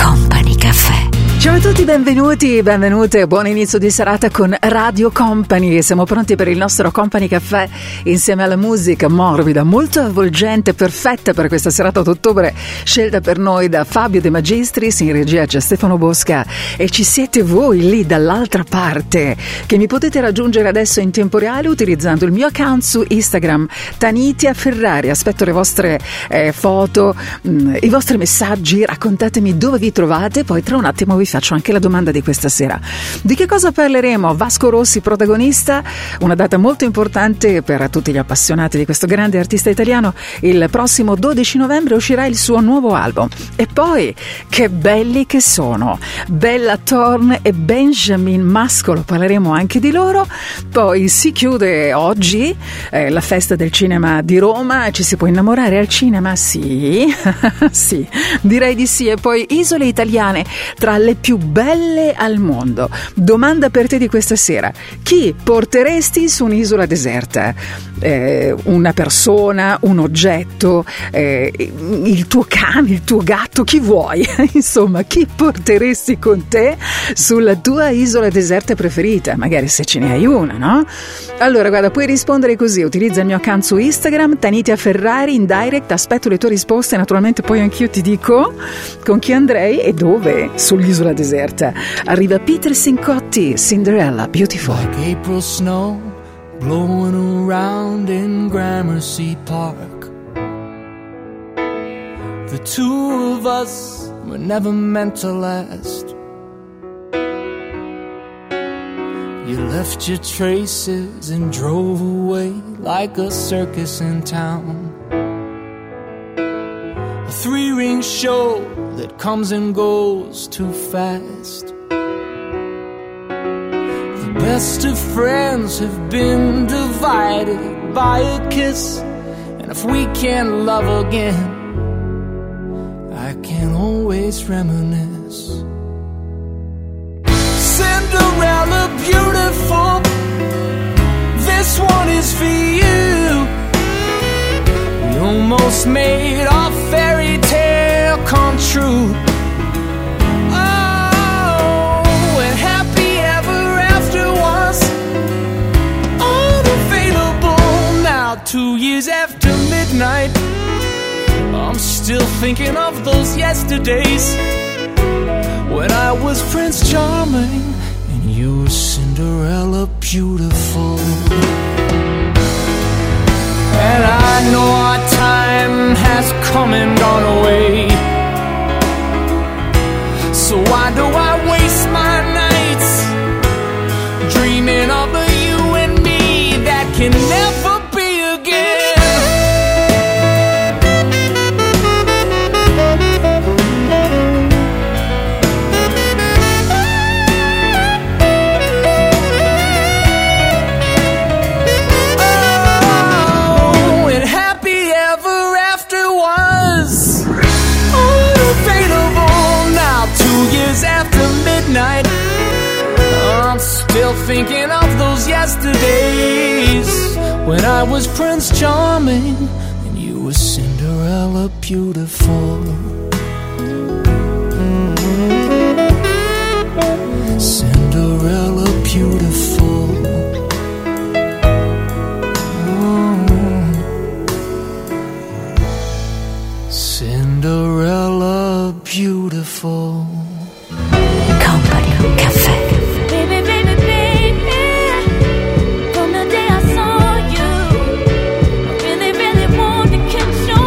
Company Cafè. Ciao a tutti, benvenuti, benvenute, buon inizio di serata con Radio Company. Siamo pronti per il nostro Company Cafè insieme alla musica morbida, molto avvolgente, perfetta per questa serata d'ottobre, scelta per noi da Fabio De Magistris. In regia c'è Stefano Bosca e ci siete voi lì dall'altra parte, che mi potete raggiungere adesso in tempo reale utilizzando il mio account su Instagram, Tanitia Ferrari. Aspetto le vostre foto, i vostri messaggi, raccontatemi dove vi trovate, poi tra un attimo vi faccio anche la domanda di questa sera. Di che cosa parleremo? Vasco Rossi protagonista, una data molto importante per tutti gli appassionati di questo grande artista italiano. Il prossimo 12 novembre uscirà il suo nuovo album. E poi, che belli che sono Bella Thorne e Benjamin Mascolo, parleremo anche di loro. Poi si chiude oggi la festa del cinema di Roma. Ci si può innamorare al cinema? Sì, sì, direi di sì. E poi isole italiane tra le più belle al mondo. Domanda per te di questa sera: chi porteresti su un'isola deserta? Una persona, un oggetto, il tuo cane, il tuo gatto, chi vuoi? Insomma, chi porteresti con te sulla tua isola deserta preferita? Magari se ce ne hai una, no? Allora guarda, puoi rispondere così, utilizza il mio account su Instagram, Tanitia Ferrari, in direct. Aspetto le tue risposte, naturalmente poi anch'io ti dico con chi andrei e dove sull'isola deserta. Arriva Peter Sincotti, Cinderella, Beautiful. Like April snow blowing around in Gramercy Park, the two of us were never meant to last. You left your traces and drove away like a circus in town, a three-ring show that comes and goes too fast. The best of friends have been divided by a kiss, and if we can't love again, I can always reminisce. Cinderella, beautiful, this one is for you. We almost made our fairy tale come true. Oh, and happy ever after was unavailable. Now 2 years after midnight, I'm still thinking of those yesterdays when I was Prince Charming and you were Cinderella Beautiful. And I know our time has come and gone away, so why do I waste my nights dreaming of you and me that can never be again? Oh, and happy ever after was unavailable. Now 2 years after midnight, I'm still thinking of those yesterdays when I was Prince Charming and you were Cinderella Beautiful. Mm-hmm. Cinderella Beautiful. Mm-hmm. Cinderella Beautiful. Company Cafè. Baby, baby, baby, from the day I saw you, I really, really wanted to kiss your eyes.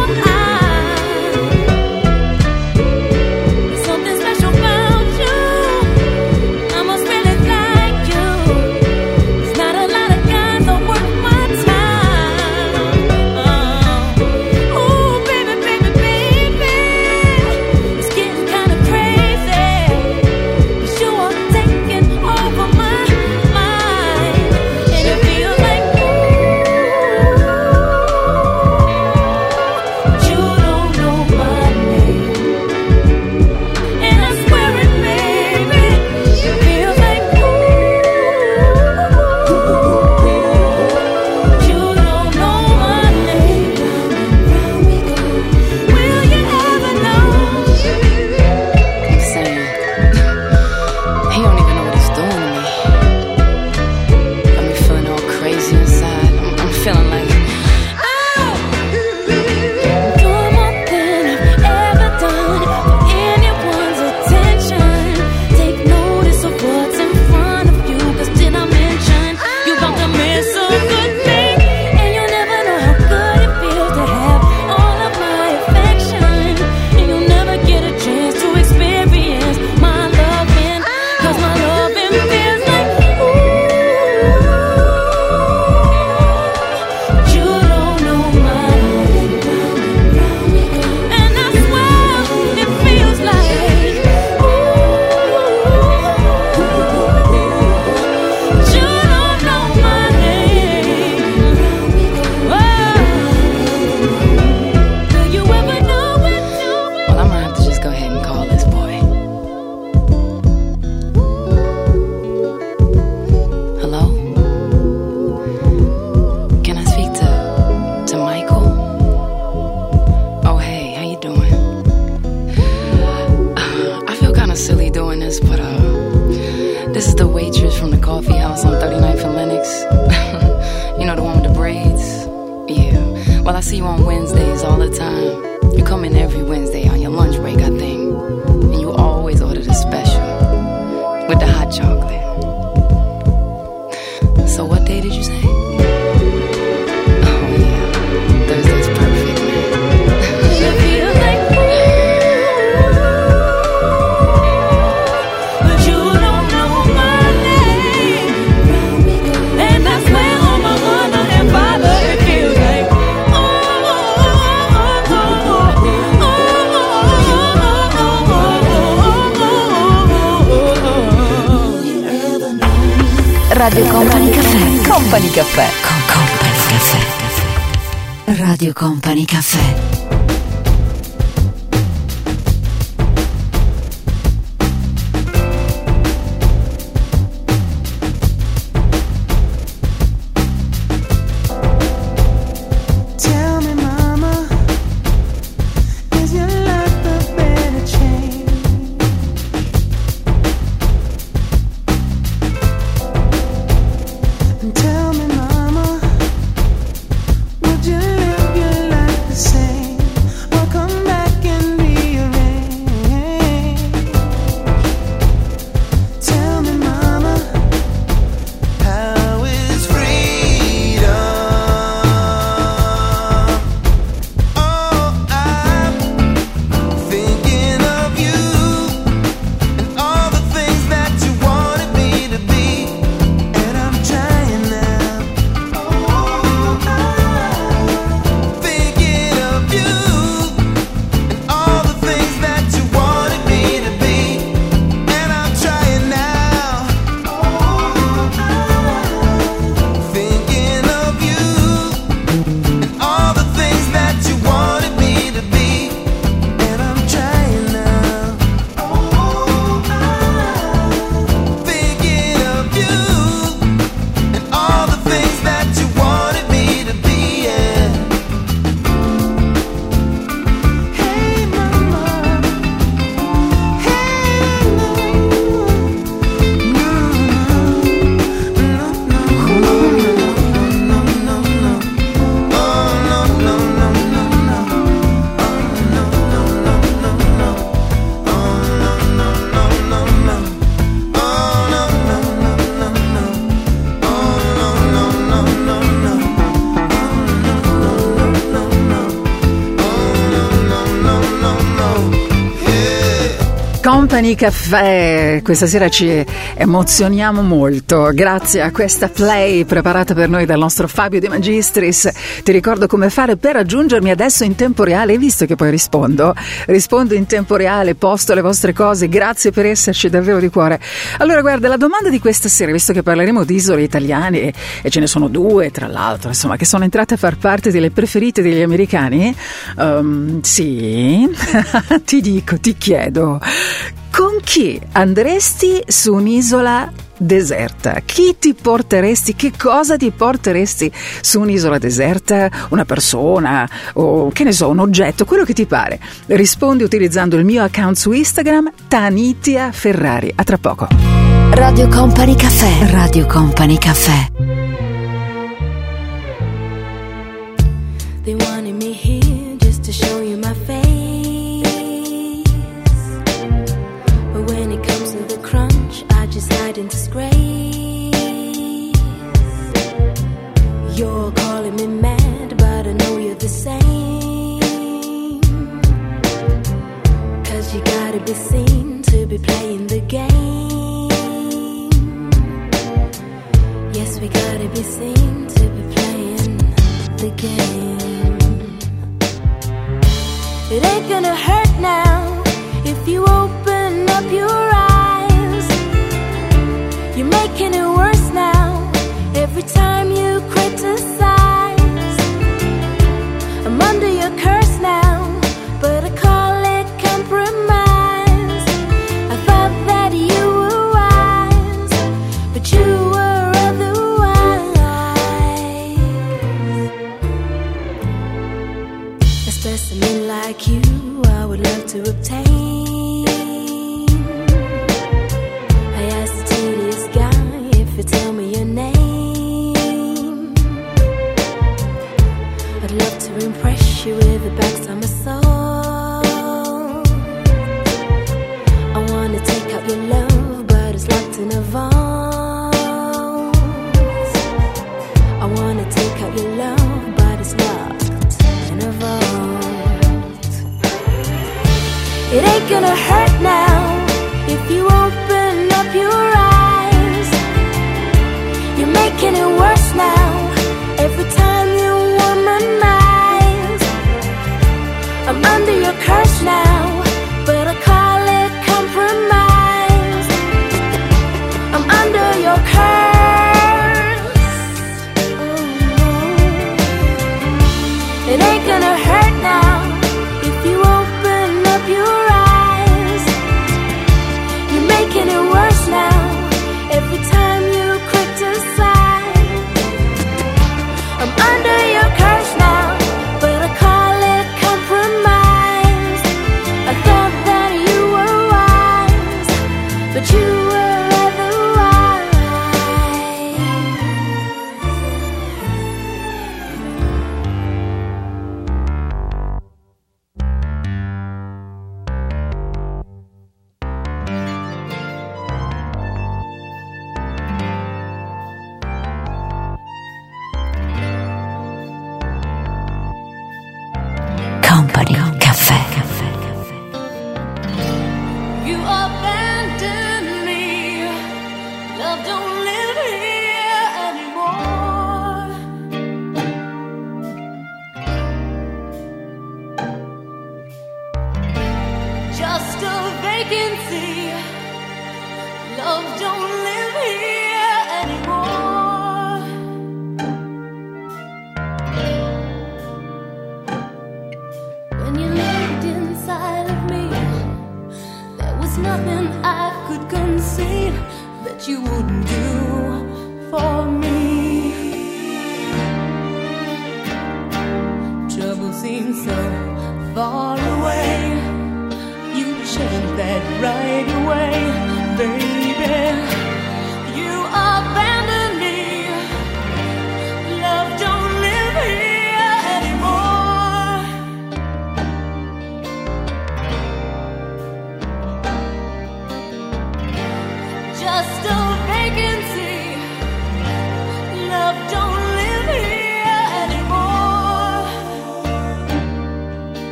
see you on Wednesdays all the time. You come in every Wednesday on your lunch break, I think. And you always order the special with the hot chocolate. So what day did you say? Radio Company Cafè. Company Cafè. Company Cafè. Radio Company Cafè. Company Cafè, questa sera ci emozioniamo molto grazie a questa play preparata per noi dal nostro Fabio De Magistris. Ti ricordo come fare per raggiungermi adesso in tempo reale, visto che poi rispondo in tempo reale, posto le vostre cose, grazie per esserci davvero di cuore. Allora guarda, la domanda di questa sera, visto che parleremo di isole italiane e ce ne sono due tra l'altro, insomma, che sono entrate a far parte delle preferite degli americani, sì, ti chiedo con chi andresti su un'isola deserta? Chi ti porteresti? Che cosa ti porteresti su un'isola deserta? Una persona o che ne so, un oggetto, quello che ti pare. Rispondi utilizzando il mio account su Instagram, Tanitia Ferrari. A tra poco. Radio Company Cafè. Radio Company Cafè. They wanted me here just to show you my face. Just hide in disgrace. You're calling me mad, but I know you're the same. 'Cause you gotta be seen to be playing the game. Yes, we gotta be seen to be playing the game. It ain't gonna hurt now if you open up your eyes. You're making it worse now. Every time you criticize, I'm under your curse now, but I call it compromise. I thought that you were wise, but you were otherwise. A specimen like you, I would love to obtain. Tell me your name. I'd love to improve. Radio Cafè.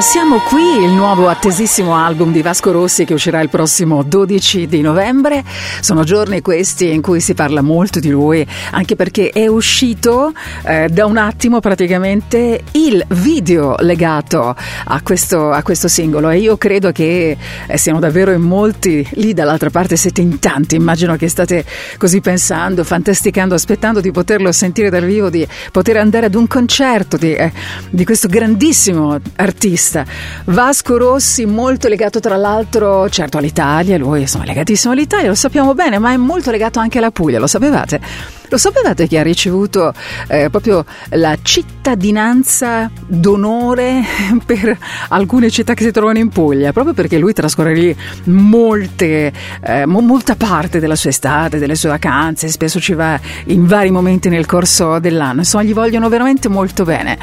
Siamo qui, il nuovo attesissimo album di Vasco Rossi che uscirà il prossimo 12 di novembre. Sono giorni questi in cui si parla molto di lui, anche perché è uscito da un attimo praticamente il video legato a questo singolo, e io credo che siano davvero in molti. Lì dall'altra parte siete in tanti, immagino che state così pensando, fantasticando, aspettando di poterlo sentire dal vivo, di poter andare ad un concerto di questo grandissimo artista artista. Vasco Rossi, molto legato tra l'altro, certo, all'Italia, lui insomma è legatissimo all'Italia, lo sappiamo bene, ma è molto legato anche alla Puglia, lo sapevate? Lo sapevate che ha ricevuto proprio la cittadinanza d'onore per alcune città che si trovano in Puglia, proprio perché lui trascorre lì molta parte della sua estate, delle sue vacanze, spesso ci va in vari momenti nel corso dell'anno, insomma gli vogliono veramente molto bene.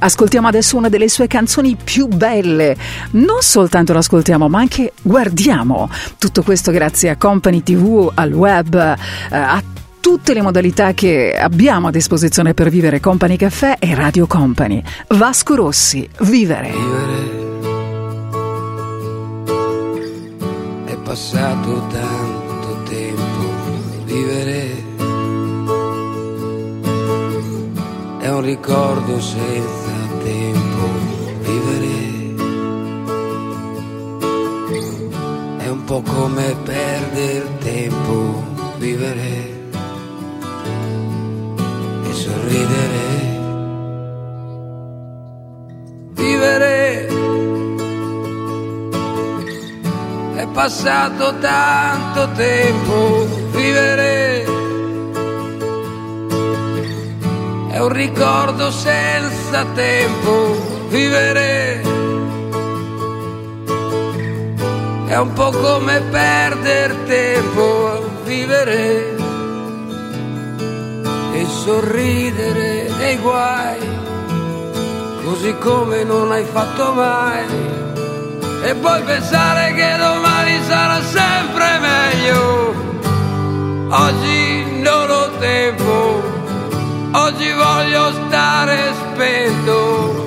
Ascoltiamo adesso una delle sue canzoni più belle, non soltanto l'ascoltiamo ma anche guardiamo, tutto questo grazie a Company TV, al web, a tutte le modalità che abbiamo a disposizione per vivere Company Cafè e Radio Company. Vasco Rossi, Vivere. Vivere. È passato tanto tempo. Vivere è un ricordo senza tempo. Vivere è un po' come perdere tempo. Vivere e sorridere. Vivere è passato tanto tempo. Vivere è un ricordo senza tempo. Vivere è un po' come perdere tempo. Vivere e sorridere dei guai, così come non hai fatto mai, e poi pensare che domani sarà sempre meglio. Oggi non ho tempo, oggi voglio stare spento.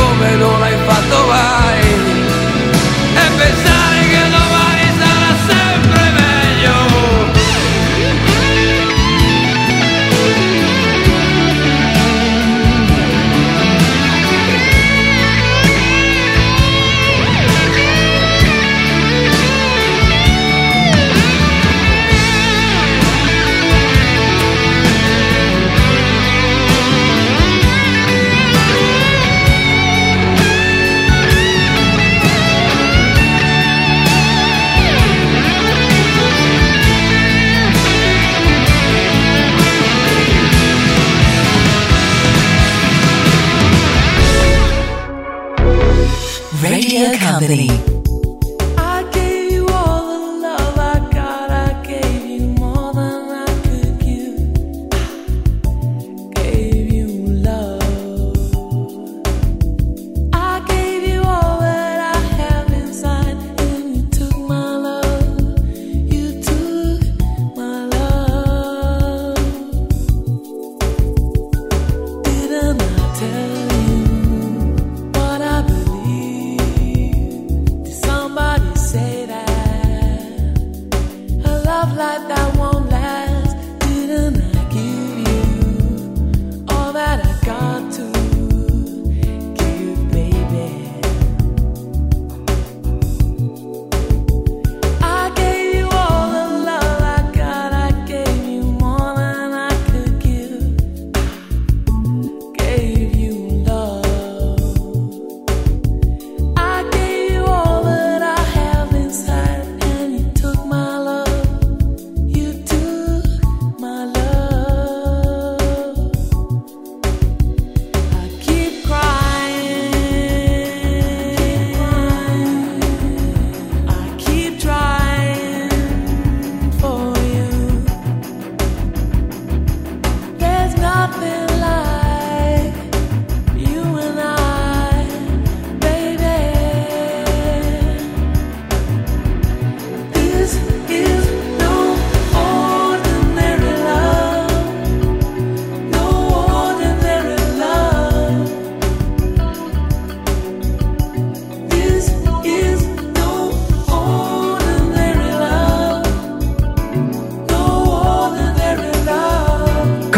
Come non l'hai fatto mai, e pensare che domani sarà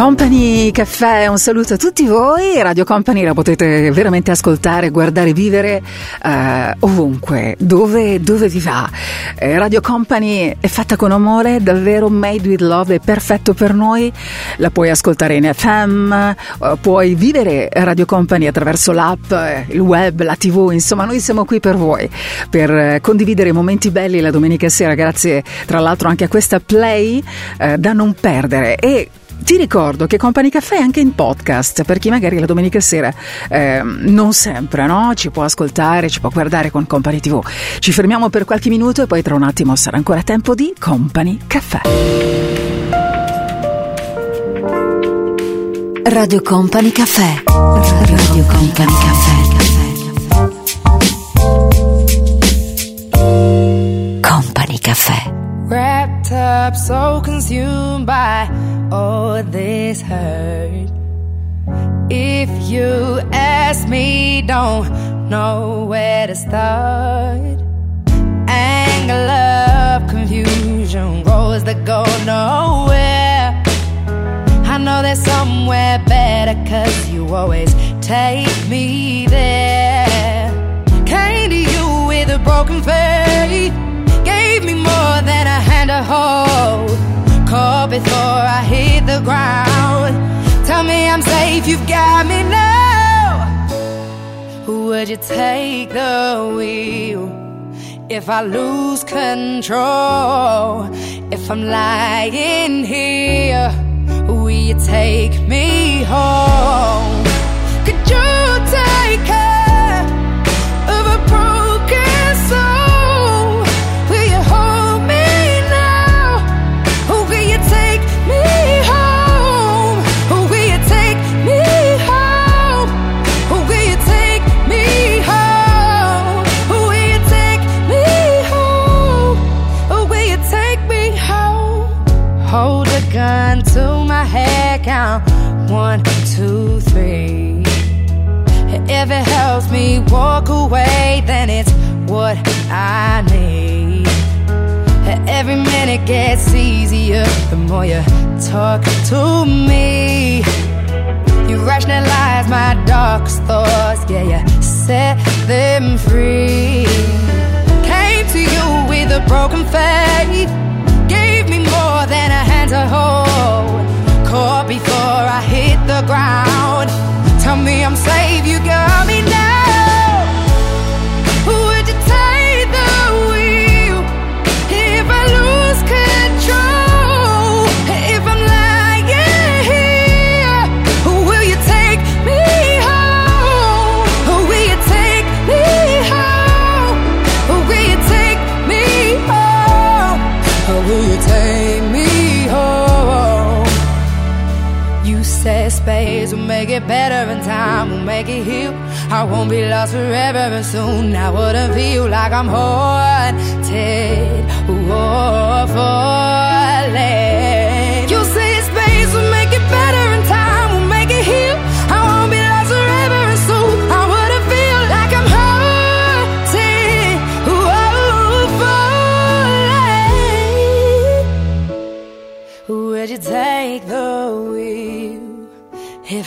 Company Cafè, un saluto a tutti voi. Radio Company la potete veramente ascoltare, guardare, vivere ovunque, dove vi va. Radio Company è fatta con amore, davvero made with love, è perfetto per noi. La puoi ascoltare in FM, puoi vivere Radio Company attraverso l'app, il web, la TV, insomma noi siamo qui per voi, per condividere momenti belli la domenica sera, grazie tra l'altro anche a questa play da non perdere. E ti ricordo che Company Cafè è anche in podcast, per chi magari la domenica sera non sempre, no? Ci può ascoltare, ci può guardare con Company TV. Ci fermiamo per qualche minuto e poi tra un attimo sarà ancora tempo di Company Cafè. Radio Company Cafè. Radio Company Cafè. Company Cafè. Wrapped up, so consumed by all this hurt. If you ask me, don't know where to start. Anger, love, confusion, roads that go nowhere. I know there's somewhere better, 'cause you always take me there. Came to you with a broken faith, gave me more than a hand to hold. Call before I hit the ground, tell me I'm safe, you've got me now. Would you take the wheel if I lose control? If I'm lying here, will you take me home? Could you take care of a broken soul? Hold a gun to my head, count 1, 2, 3. If it helps me walk away, then it's what I need. Every minute gets easier the more you talk to me. You rationalize my darkest thoughts, yeah, you set them free. Came to you with a broken faith, more than a hand to hold. Caught before I hit the ground, tell me I'm safe, you got me now. Would you take the wheel if I lose control? Said space will make it better and time will make it heal. I won't be lost forever, and soon I wouldn't feel like I'm haunted. Oh, falling. You said space will make it better and time will make it heal. I won't be lost forever, and soon I wouldn't feel like I'm haunted. Oh, falling. Where'd you take the wheel? If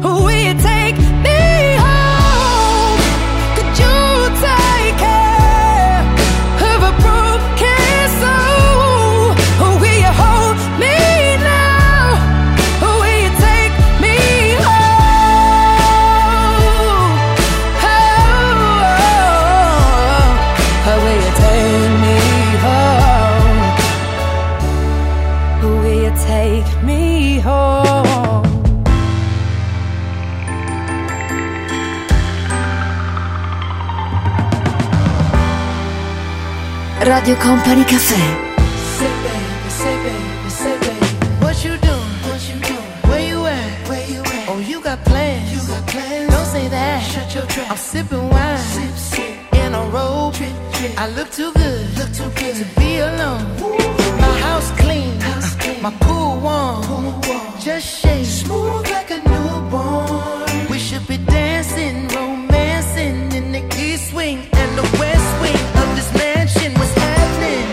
will you take me home? Could you take care of a broken soul? Or will you hold me now? Or will you take me home? Oh, or will you take me home? Take me home. Radio Company Cafè. Say baby, say baby, say baby, what you doing? What you doing? Where you at? Where you at? Oh, you got plans? You got plans? Don't say that. Shut your trap. I'm sipping wine. Sip, sip. In a robe. Trip, trip. I look too good. Look too good to be alone. Ooh. My house clean. House clean. My pool warm, just shake smooth like a newborn. We should be dancing, romancing in the east wing and the west wing of this mansion. What's happening?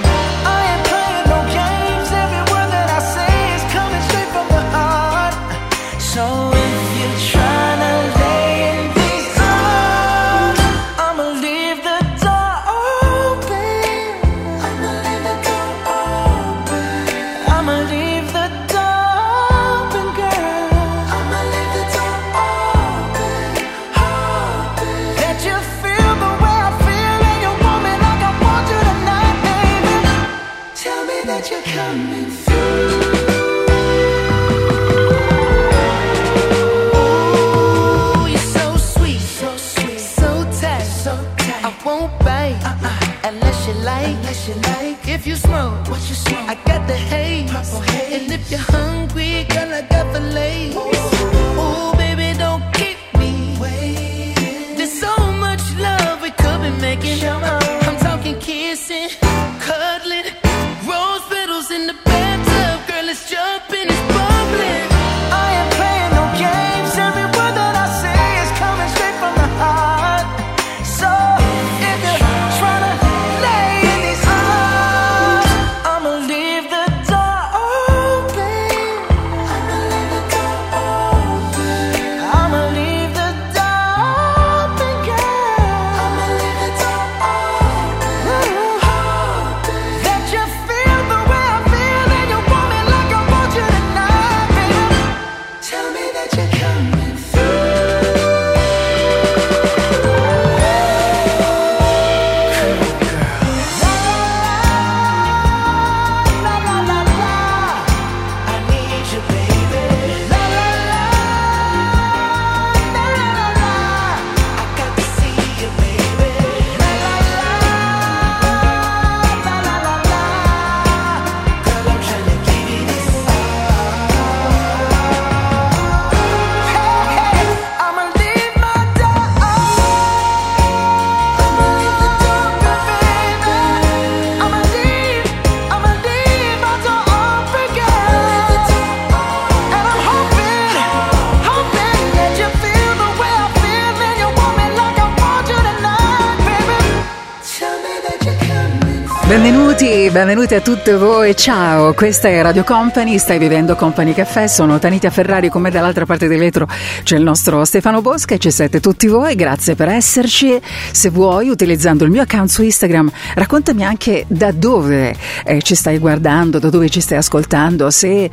Benvenuti, benvenuti a tutte voi, ciao, questa è Radio Company, stai vivendo Company Cafè, sono Tanitia Ferrari, con me dall'altra parte del vetro c'è il nostro Stefano Bosca e ci siete tutti voi, grazie per esserci. Se vuoi, utilizzando il mio account su Instagram, raccontami anche da dove ci stai guardando, da dove ci stai ascoltando, se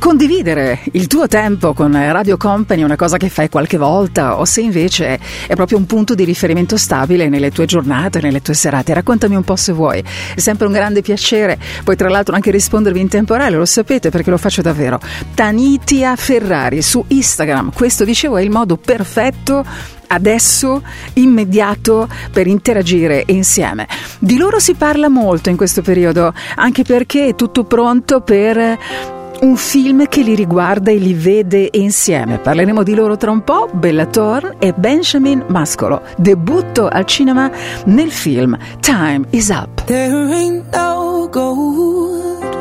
condividere il tuo tempo con Radio Company è una cosa che fai qualche volta o se invece è proprio un punto di riferimento stabile nelle tue giornate, nelle tue serate, raccontami un po' se vuoi, è sempre un grande piacere. Poi tra l'altro anche rispondervi in temporale, lo sapete perché lo faccio davvero. Tanitia Ferrari su Instagram, questo dicevo è il modo perfetto adesso, immediato, per interagire insieme. Di loro si parla molto in questo periodo, anche perché è tutto pronto per un film che li riguarda e li vede insieme. Parleremo di loro tra un po', Bella Thorne e Benjamin Mascolo. Debutto al cinema nel film Time is Up. There ain't no gold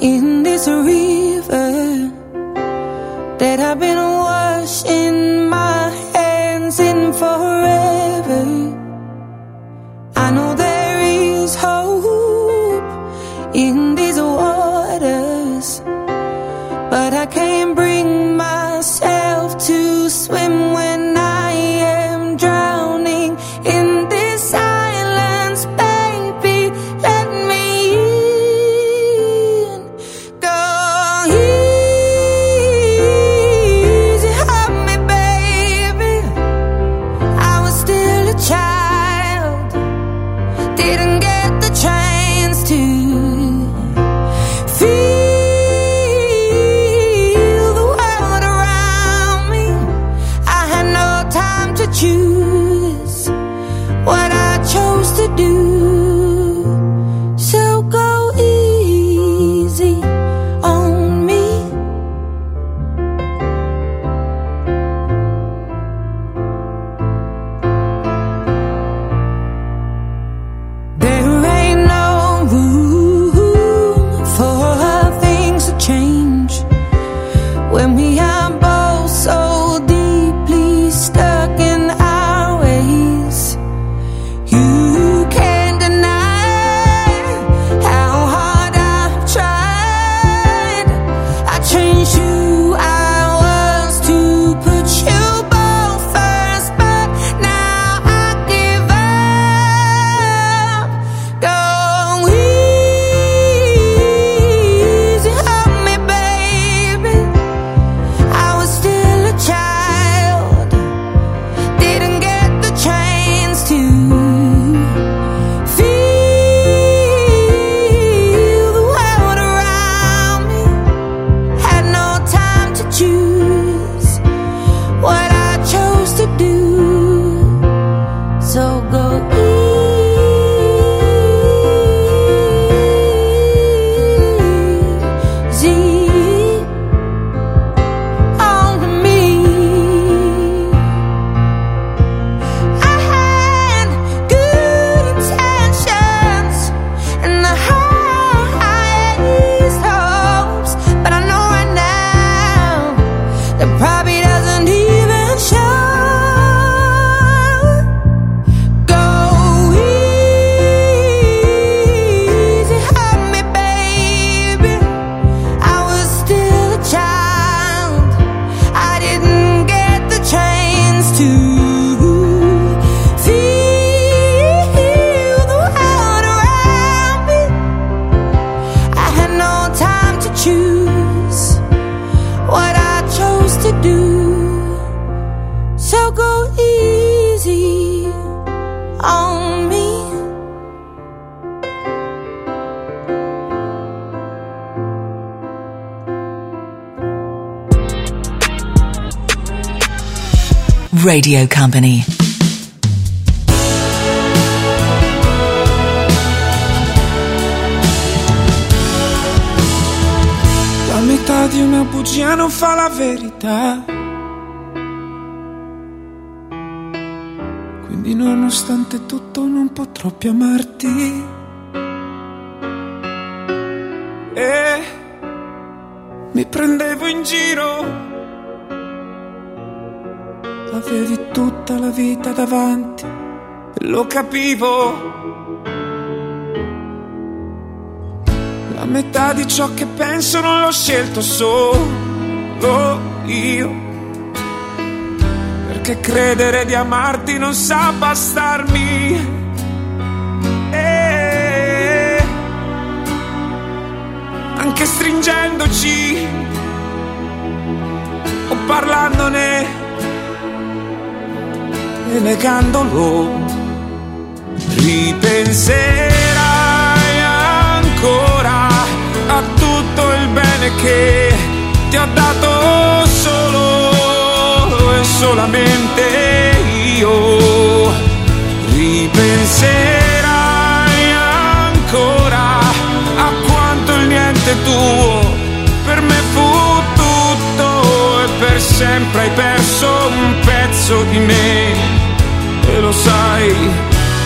in this river that I've been washing my hands in forever. I know there is hope in these waters, but I can't bring myself to swim when I am drowning in this silence. Baby, let me in. Go easy on me, baby. I was still a child, didn't get the chance to feel. Choose what I chose to do, so go easy on me. There ain't no room for things to change when we are both so deeply stuck in Radio Company. La metà di una bugia non fa la verità, quindi nonostante tutto non potrò più amarti. E mi prendevo in giro, avevi tutta la vita davanti, lo capivo, metà di ciò che penso non l'ho scelto solo io, perché credere di amarti non sa bastarmi. Anche stringendoci o parlandone e negandolo, ripenserai ancora a tutto il bene che ti ho dato solo e solamente io. Ripenserai ancora a quanto il niente tuo per me fu tutto e per sempre hai perso un pezzo di me. E lo sai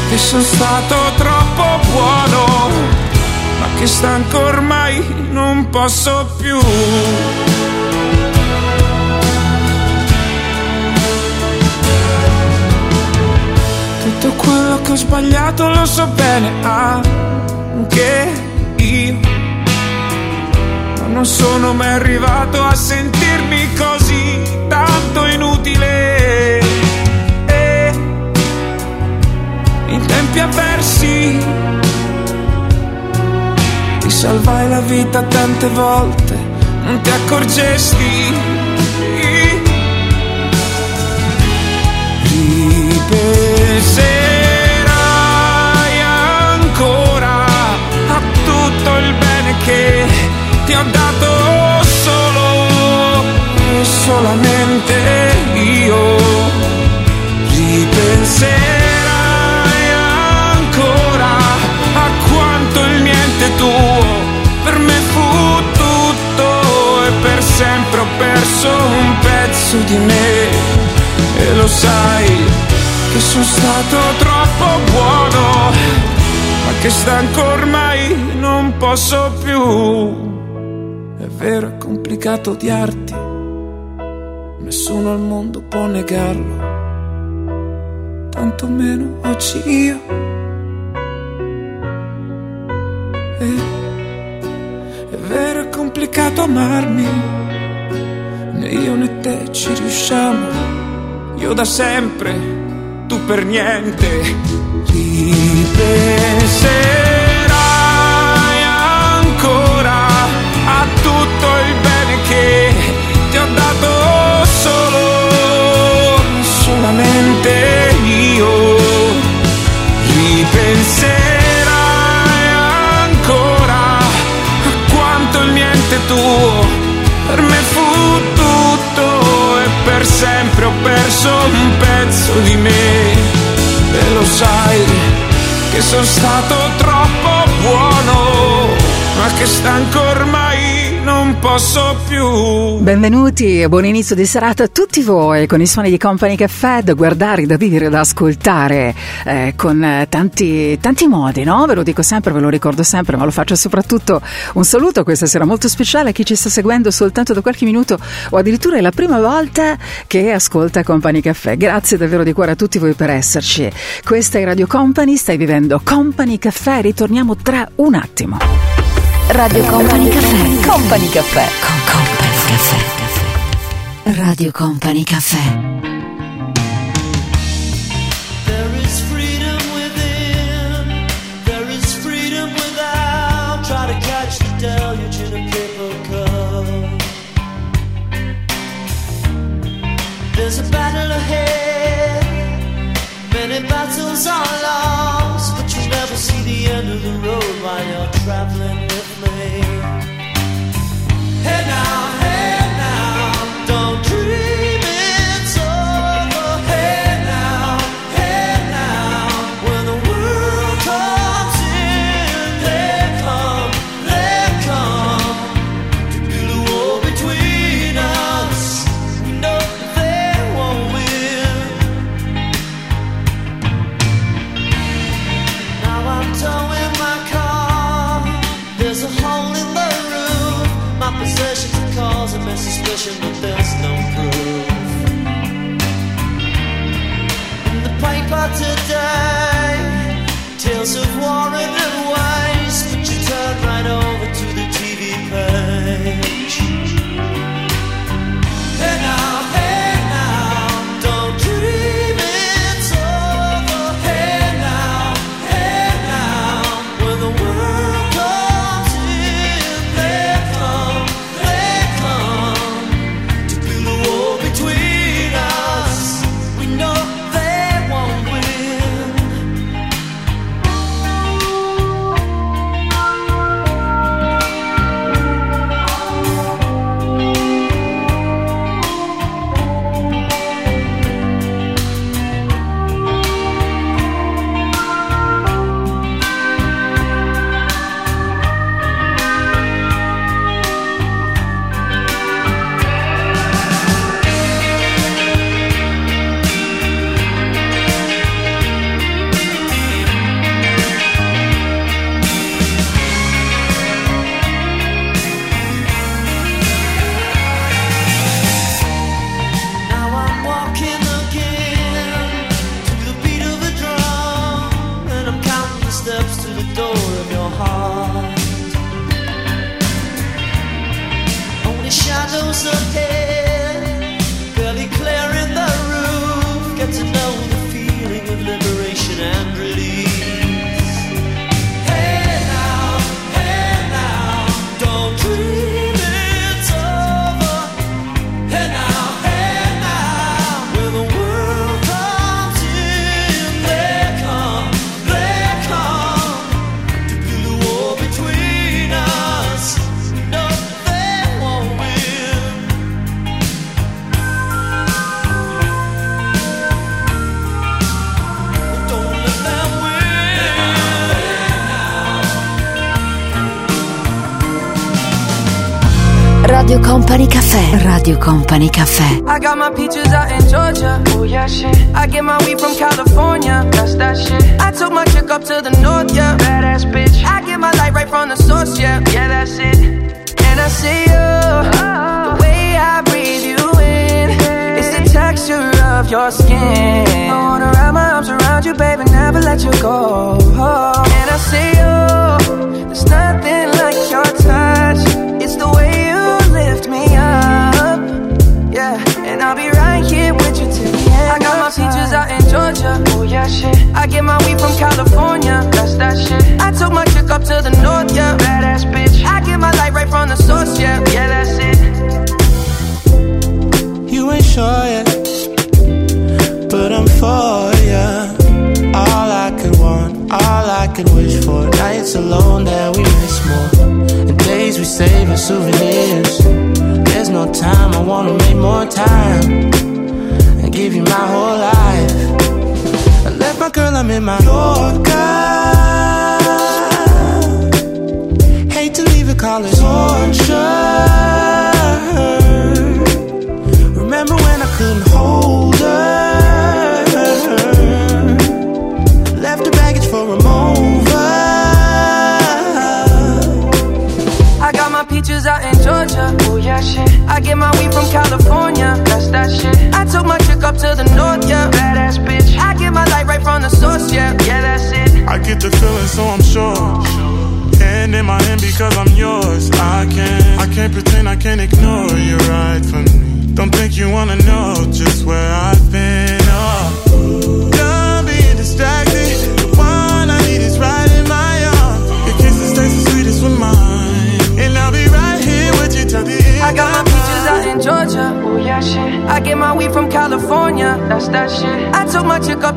che sono stato troppo buono, ma che stanco ormai non posso più. Tutto quello che ho sbagliato lo so bene anche io, ma non sono mai arrivato a sentirmi così tanto inutile. E in tempi avversi ti salvai la vita tante volte, non ti accorgesti. Penserai ancora a tutto il bene che ti ho dato solo e solamente io. Ripenserai ancora a quanto il niente tuo per me fu tutto e per sempre ho perso un pezzo di me. E lo sai che sono stato troppo buono, ma che stanco ormai non posso più. È vero, è complicato odiarti, nessuno al mondo può negarlo, tanto meno oggi io. È vero, è complicato amarmi, né io né te ci riusciamo, io da sempre, tu per niente. Ripenserai ancora a tutto il bene che ti ho dato solo, solamente io. Ripenserai ancora a quanto il niente tuo per me fu tutto e per sempre ho perso un pezzo di me. E lo sai che sono stato troppo buono, ma che stanco ormai non posso più. Benvenuti e buon inizio di serata a tutti voi con i suoni di Company Cafè, da guardare, da vivere, da ascoltare, con tanti modi, no? Ve lo dico sempre, ve lo ricordo sempre, ma lo faccio soprattutto un saluto questa sera molto speciale a chi ci sta seguendo soltanto da qualche minuto o addirittura è la prima volta che ascolta Company Cafè. Grazie davvero di cuore a tutti voi per esserci. Questa è Radio Company, stai vivendo Company Cafè, ritorniamo tra un attimo. Radio Company Cafè. Company Cafè. Company Cafè. Radio Company Cafè. Today, tales of war and waste, but you turn right over to the Radio Company Cafè. Radio Company Cafè. I got my peaches out in Georgia. Oh yeah, shit. I get my weed from California. That's that shit. I took my chick up to the north, yeah. Badass bitch. I get my light right from the source, yeah. Yeah, that's it. And I see you. Oh. The way I breathe you in. Hey. It's the texture of your skin. I wanna wrap my arms around you, baby, never let you go. Oh. And I see you. There's nothing like your touch. It's the way you lift me up, yeah. And I'll be right here with you till the end. I got my peaches out in Georgia, oh yeah, shit. I get my weed from California, that's that shit. I took my chick up to the north, yeah, badass bitch. I get my light right from the source, yeah, yeah, that's it. You ain't sure yet, but I'm for ya. All I could want, all I could wish for, nights alone that we miss more. We saving souvenirs. There's no time, I wanna make more time and give you my whole life. I left my girl, I'm in my Yorker. Hate to leave it, call it torture. Remember when I couldn't hold her? Left the baggage for a moment. Peaches out in Georgia, oh yeah, shit. I get my weed from California, that's that shit. I took my chick up to the north, yeah, badass bitch. I get my light right from the source, yeah, yeah, that's it. I get the feeling, so I'm sure. Hand in my hand because I'm yours. I can't pretend, I can't ignore you right from me. Don't think you wanna know just where I've been. Oh, don't be distracted. The one I need is right in my arms. Your kisses taste the sweetest with mine. And I'll be right here with you till the end. I got my peaches out in Georgia, oh yeah, shit. I get my weed from California, that's that shit. I took my chick up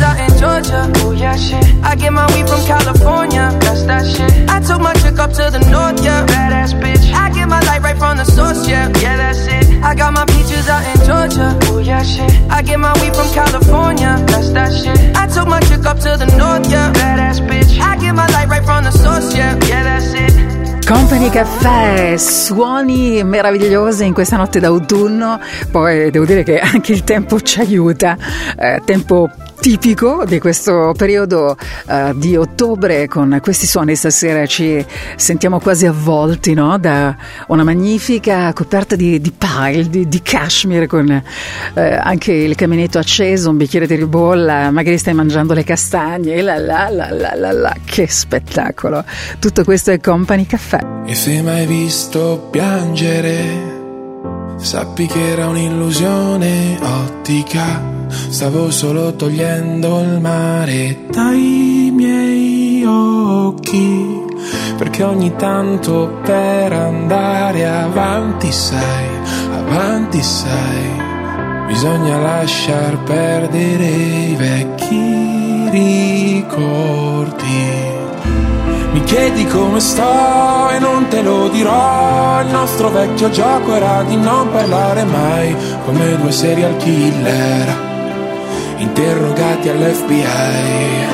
out in Georgia, oh yeah, shit. I get my weed from California, that's that shit. I took my chick up to the north, yeah, badass bitch. I get my light right from the source, yeah, yeah, that's it. I got my peaches out in Georgia, oh yeah, shit. I get my weed from California, that's that shit. I took my chick up to the north, yeah, badass bitch. I get my light right from the source, yeah, yeah, that's it. Company Cafè, suoni meravigliosi in questa notte d'autunno. Poi devo dire che anche il tempo ci aiuta, tempo tipico di questo periodo di ottobre, con questi suoni. Stasera ci sentiamo quasi avvolti, no? Da una magnifica coperta di pile, di cashmere, con anche il caminetto acceso, un bicchiere di ribolla, magari stai mangiando le castagne, la la la la la la, che spettacolo. Tutto questo è Company Cafè. E se mai visto piangere, sappi che era un'illusione ottica. Stavo solo togliendo il mare dai miei occhi, perché ogni tanto per andare avanti sai, bisogna lasciar perdere i vecchi ricordi. Mi chiedi come sto e non te lo dirò, il nostro vecchio gioco era di non parlare mai, come due serial killer interrogati all'FBI.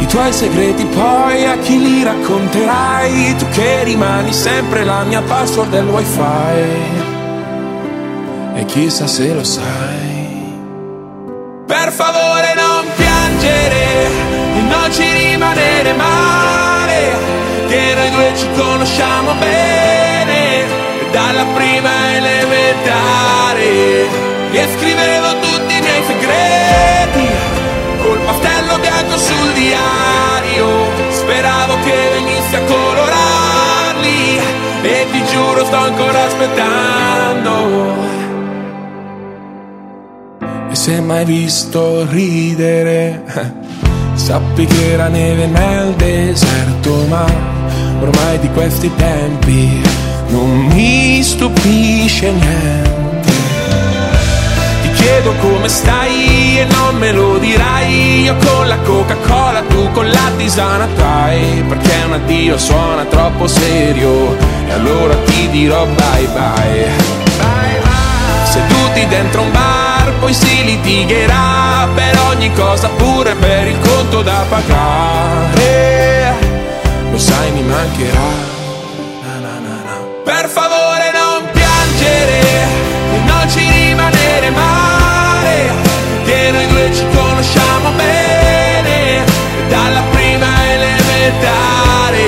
I tuoi segreti poi a chi li racconterai? Tu che rimani sempre la mia password del wifi, e chissà se lo sai. Per favore non piangere e non ci rimanere male, che noi due ci conosciamo bene dalla prima elementare, e scrivevo tutti segreti col pastello bianco sul diario, speravo che venisse a colorarli, e ti giuro sto ancora aspettando. E se mai visto ridere, sappi che era neve nel deserto, ma ormai di questi tempi non mi stupisce niente. chiedo come stai e non me lo dirai. Io con la Coca-Cola, tu con la tisana Thai. Perché un addio suona troppo serio e allora ti dirò bye bye, bye, bye. Seduti dentro un bar, poi si litigherà per ogni cosa, pure per il conto da pagare. Lo sai, mi mancherà, na, na, na, na. Per favore non piangere e non ci rimanere male, che noi due ci conosciamo bene dalla prima elementare,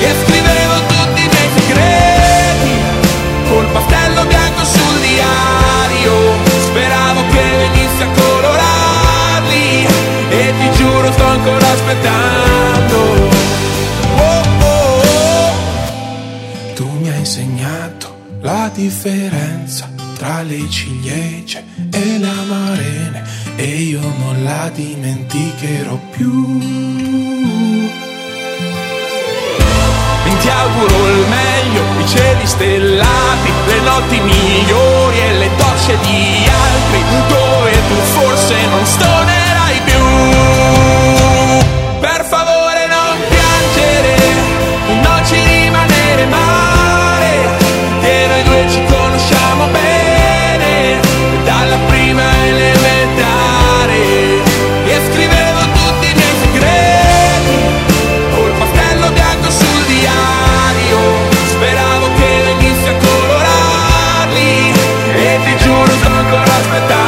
e scrivevo tutti i miei segreti col pastello bianco sul diario, speravo che venisse a colorarli, e ti giuro sto ancora aspettando. La differenza tra le ciliegie e l'amarene, e io non la dimenticherò più. Ti auguro il meglio, i cieli stellati, le notti migliori e le docce di altri, dove tu forse non stonerai più. Per favore non piangere, non ci rimanere mai, ci conosciamo bene dalla prima elementare, e scrivevo tutti i miei segreti col pastello bianco sul diario, speravo che venisse a colorarli, e ti giuro sto ancora aspettando.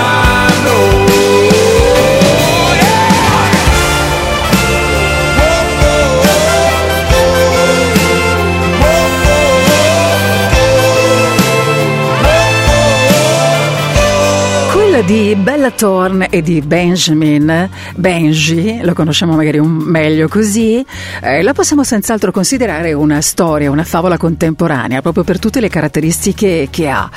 Di Bella Thorne e di Benji, lo conosciamo magari meglio così, la possiamo senz'altro considerare una storia, una favola contemporanea, proprio per tutte le caratteristiche che ha.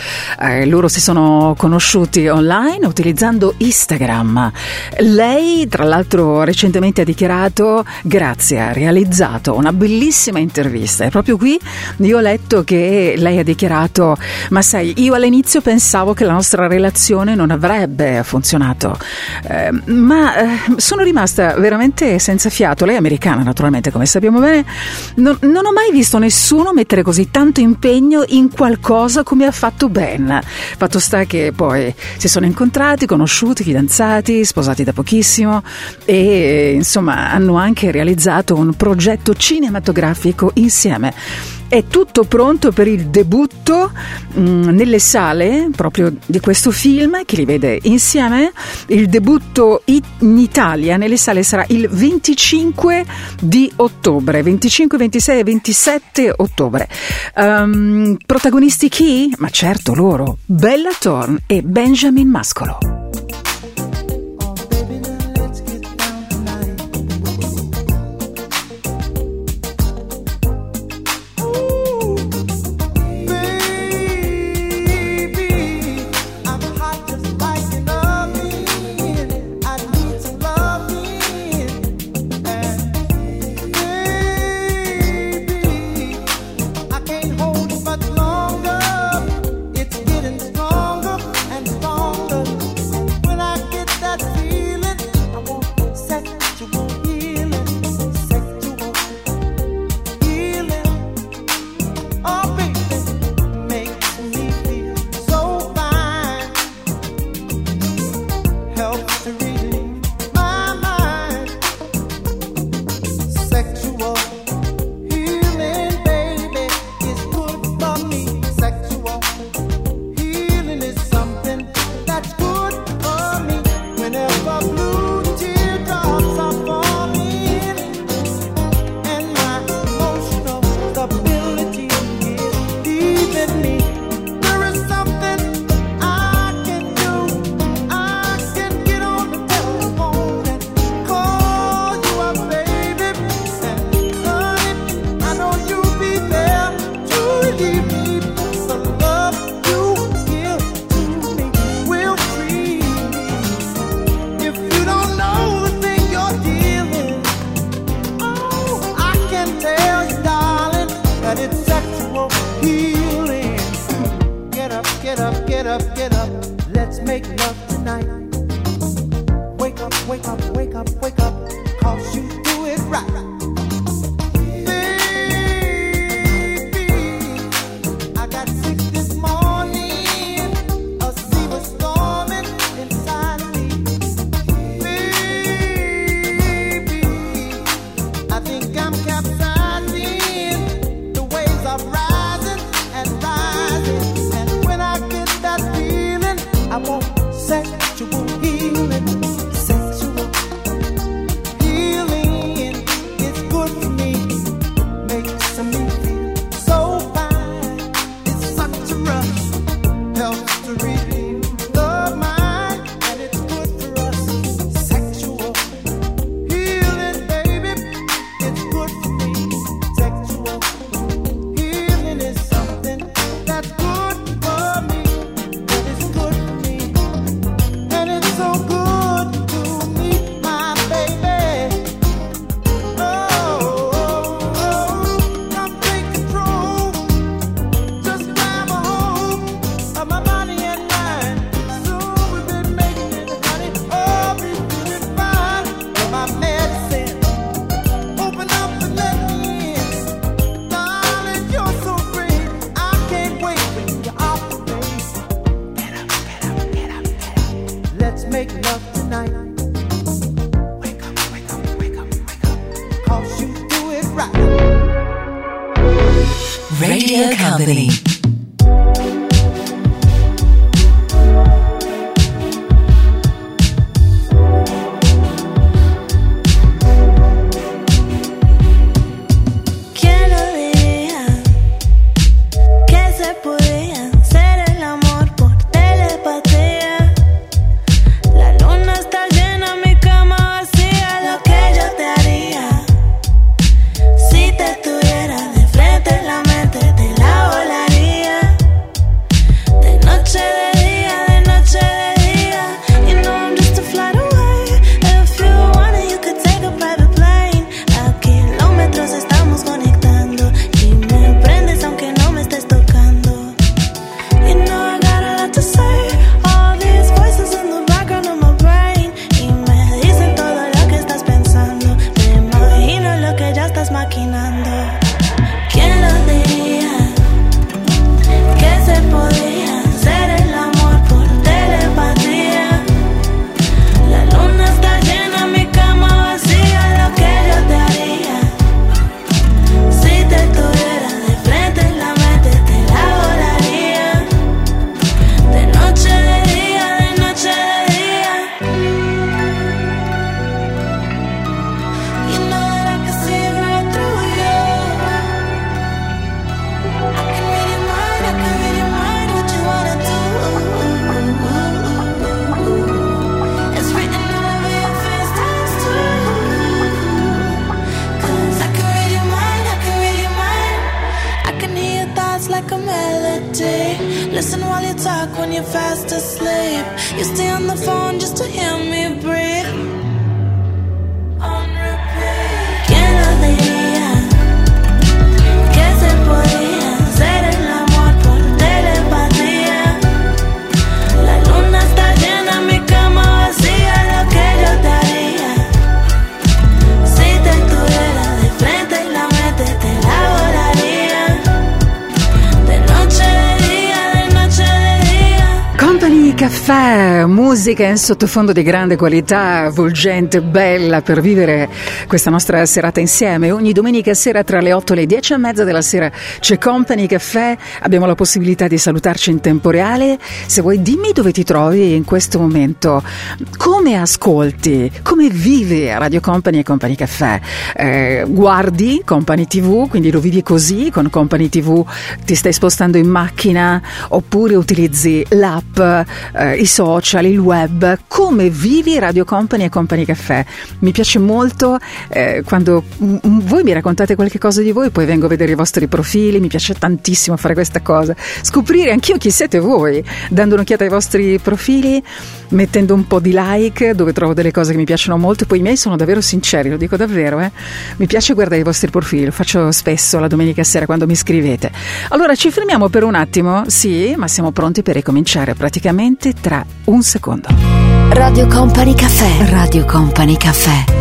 Loro si sono conosciuti online utilizzando Instagram. Lei, tra l'altro, recentemente ha dichiarato: grazie, ha realizzato una bellissima intervista. E proprio qui io ho letto che lei ha dichiarato: ma sai, io all'inizio pensavo che la nostra relazione non avrebbe funzionato, ma sono rimasta veramente senza fiato. Lei è americana, naturalmente, come sappiamo bene. Non ho mai visto nessuno mettere così tanto impegno in qualcosa come ha fatto Ben. Fatto sta che poi si sono incontrati, conosciuti, fidanzati, sposati da pochissimo e insomma hanno anche realizzato un progetto cinematografico insieme. È tutto pronto per il debutto nelle sale proprio di questo film che li vede insieme. Il debutto in Italia nelle sale sarà il 25 di ottobre, 25, 26 e 27 ottobre. Protagonisti chi? Ma certo loro, Bella Thorne e Benjamin Mascolo. let's make love tonight. Wake up, wake up, wake up, wake up, 'cause you do it right. Company. Musica in sottofondo di grande qualità, avvolgente, bella, per vivere questa nostra serata insieme. Ogni domenica sera tra le 8 e le 10 e mezza della sera c'è Company Cafè. Abbiamo la possibilità di salutarci in tempo reale. Se vuoi, dimmi dove ti trovi in questo momento, come ascolti, come vive Radio Company e Company Cafè. Guardi Company TV, quindi lo vivi così con Company TV, ti stai spostando in macchina oppure utilizzi l'app, i social, il web. Come vivi Radio Company e Company Cafè? Mi piace molto quando voi mi raccontate qualche cosa di voi, poi vengo a vedere i vostri profili. Mi piace tantissimo fare questa cosa, scoprire anch'io chi siete voi, dando un'occhiata ai vostri profili, mettendo un po' di like dove trovo delle cose che mi piacciono molto. Poi i miei sono davvero sinceri, lo dico davvero, mi piace guardare i vostri profili, lo faccio spesso la domenica sera quando mi scrivete. Allora ci fermiamo per un attimo, sì, ma siamo pronti per ricominciare praticamente tra un secondo. Radio Company Cafè. Radio Company Cafè.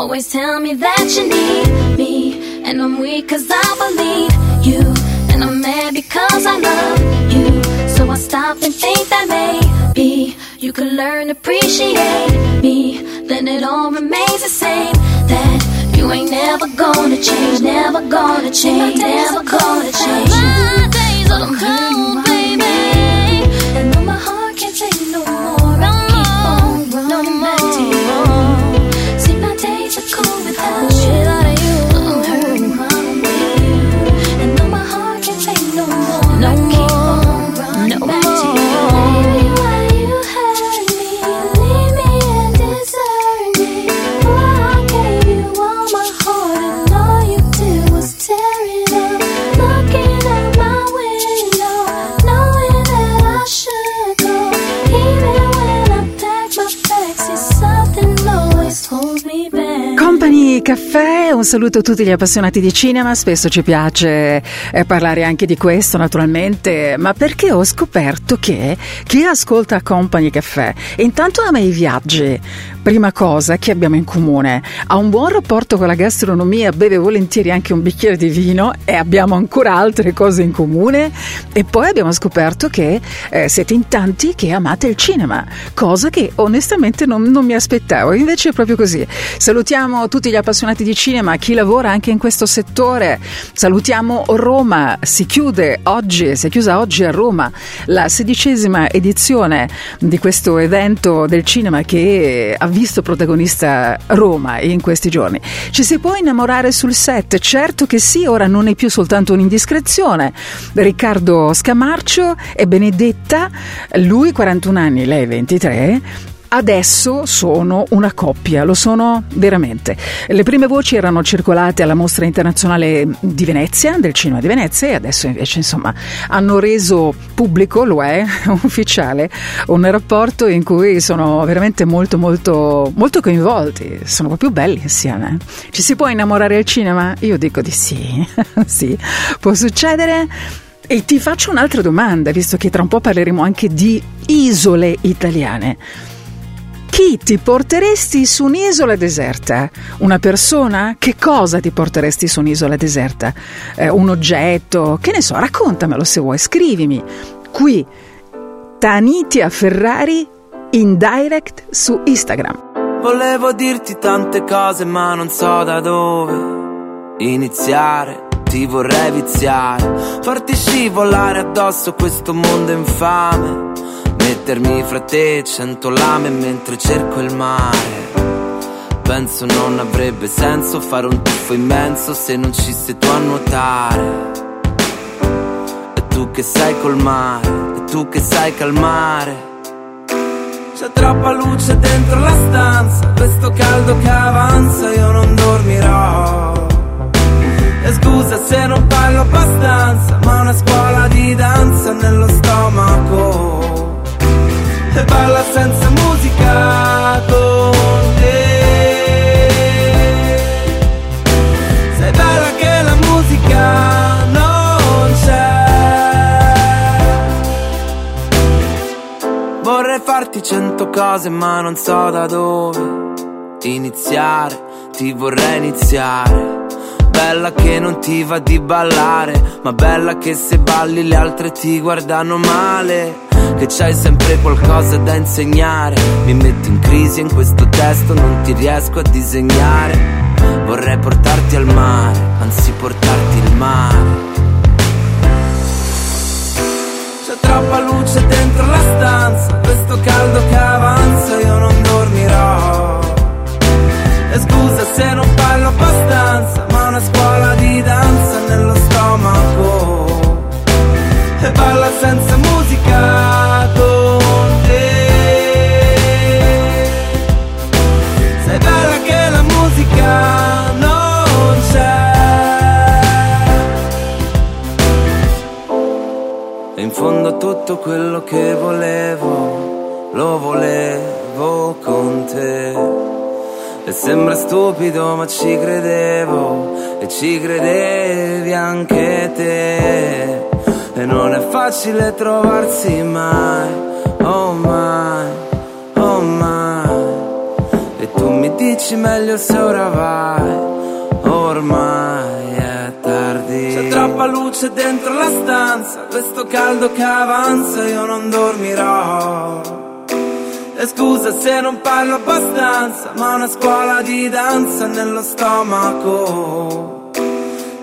Always tell me that you need me, and I'm weak cause I believe you, and I'm mad because I love you. So I stop and think that maybe you could learn to appreciate me. Then it all remains the same, that you ain't never gonna change, never gonna change, never gonna change. My days are cold, baby, and though my heart can't take no more, I keep on running back to you. Caffè, un saluto a tutti gli appassionati di cinema. Spesso ci piace parlare anche di questo, naturalmente, ma perché ho scoperto che chi ascolta Company Cafè intanto ama i viaggi, prima cosa che abbiamo in comune, ha un buon rapporto con la gastronomia, beve volentieri anche un bicchiere di vino e abbiamo ancora altre cose in comune, e poi abbiamo scoperto che siete in tanti che amate il cinema, cosa che onestamente non mi aspettavo, invece è proprio così. Salutiamo tutti gli appassionati di cinema, chi lavora anche in questo settore. Salutiamo Roma, si è chiusa oggi a Roma la 16ª edizione di questo evento del cinema che ha visto protagonista Roma in questi giorni. Ci si può innamorare sul set? Certo che sì, ora non è più soltanto un'indiscrezione. Riccardo Scamarcio e Benedetta, lui 41 anni, lei 23, adesso sono una coppia, lo sono veramente. Le prime voci erano circolate alla Mostra Internazionale di Venezia, del cinema di Venezia, e adesso invece, insomma, hanno reso pubblico, lo è, ufficiale, un rapporto in cui sono veramente molto molto molto coinvolti, sono proprio belli insieme. Ci si può innamorare al cinema? Io dico di sì, sì, può succedere. E ti faccio un'altra domanda, visto che tra un po' parleremo anche di isole italiane. Chi ti porteresti su un'isola deserta? Una persona? Che cosa ti porteresti su un'isola deserta? Un oggetto? Che ne so, raccontamelo se vuoi, scrivimi. Qui, Tanitia Ferrari in direct su Instagram. Volevo dirti tante cose ma non so da dove iniziare. Ti vorrei viziare, farti scivolare addosso questo mondo infame, mettermi fra te 100 lame mentre cerco il mare. Penso non avrebbe senso fare un tuffo immenso se non ci sei tu a nuotare. E tu che sai colmare, e tu che sai calmare. C'è troppa luce dentro la stanza, questo caldo che avanza, io non dormirò. E scusa se non parlo abbastanza, ma una scuola di danza nello stomaco. E balla senza musica con te. Sei bella che la musica non c'è. Vorrei farti 100 cose ma non so da dove iniziare. Ti vorrei iniziare. Bella che non ti va di ballare, ma bella che se balli le altre ti guardano male. Che c'hai sempre qualcosa da insegnare. Mi metto in crisi e in questo testo non ti riesco a disegnare. Vorrei portarti al mare, anzi portarti il mare. C'è troppa luce dentro la stanza, questo caldo che avanza, io non dormirò. E scusa se non parlo abbastanza, ma una scuola di danza nello stomaco. E balla senza musica con te. Sei bella che la musica non c'è. E in fondo tutto quello che volevo, lo volevo con te. E sembra stupido ma ci credevo, e ci credevi anche te. E non è facile trovarsi mai, oh mai, oh mai. E tu mi dici meglio se ora vai, ormai è tardi. C'è troppa luce dentro la stanza, questo caldo che avanza, io non dormirò. E scusa se non parlo abbastanza, ma una scuola di danza nello stomaco.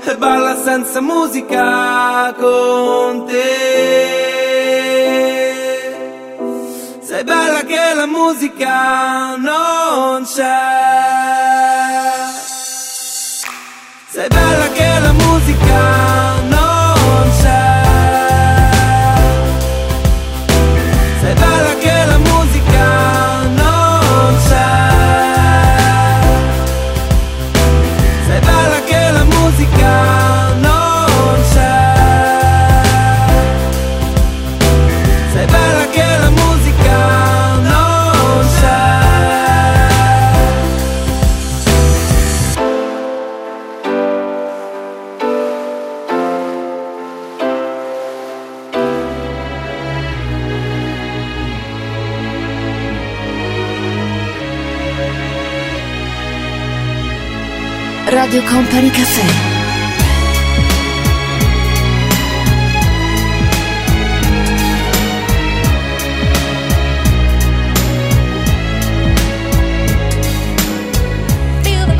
E balla senza musica con te. Sei bella che la musica non c'è. Sei bella che la musica non c'è. Sei bella che la musica non c'è. Sei bella che la musica non c'è. Sei bella che la musica non c'è. Radio Company Cafè. Tell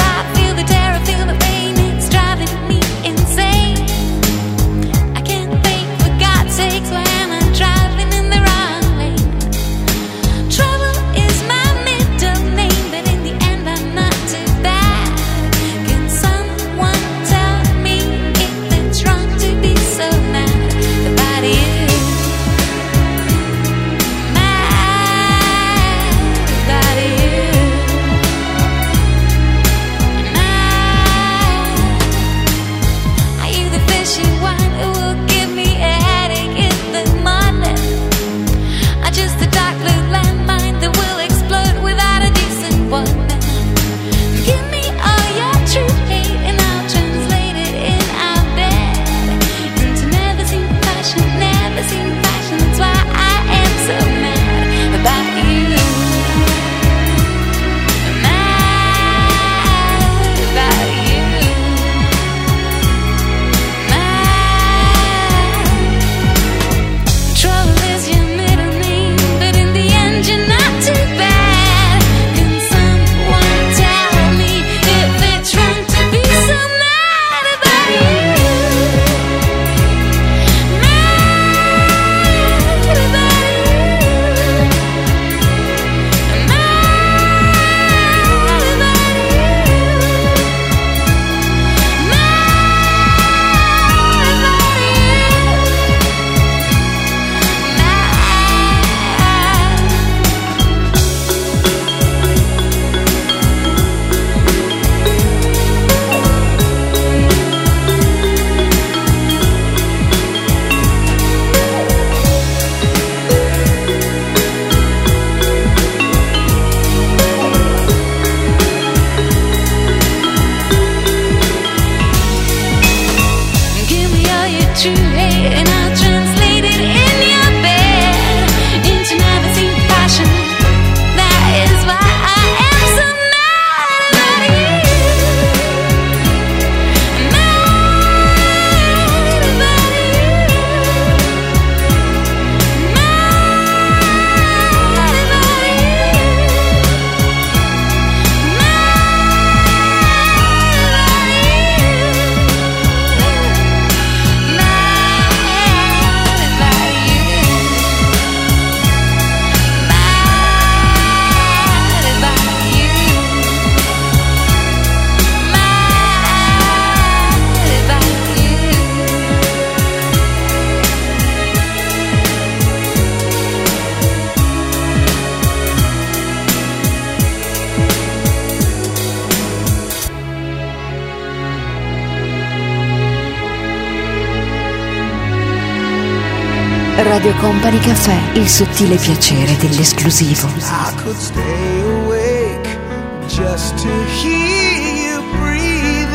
Radio Company Cafè, il sottile piacere dell'esclusivo. I could stay awake just to hear you breathing.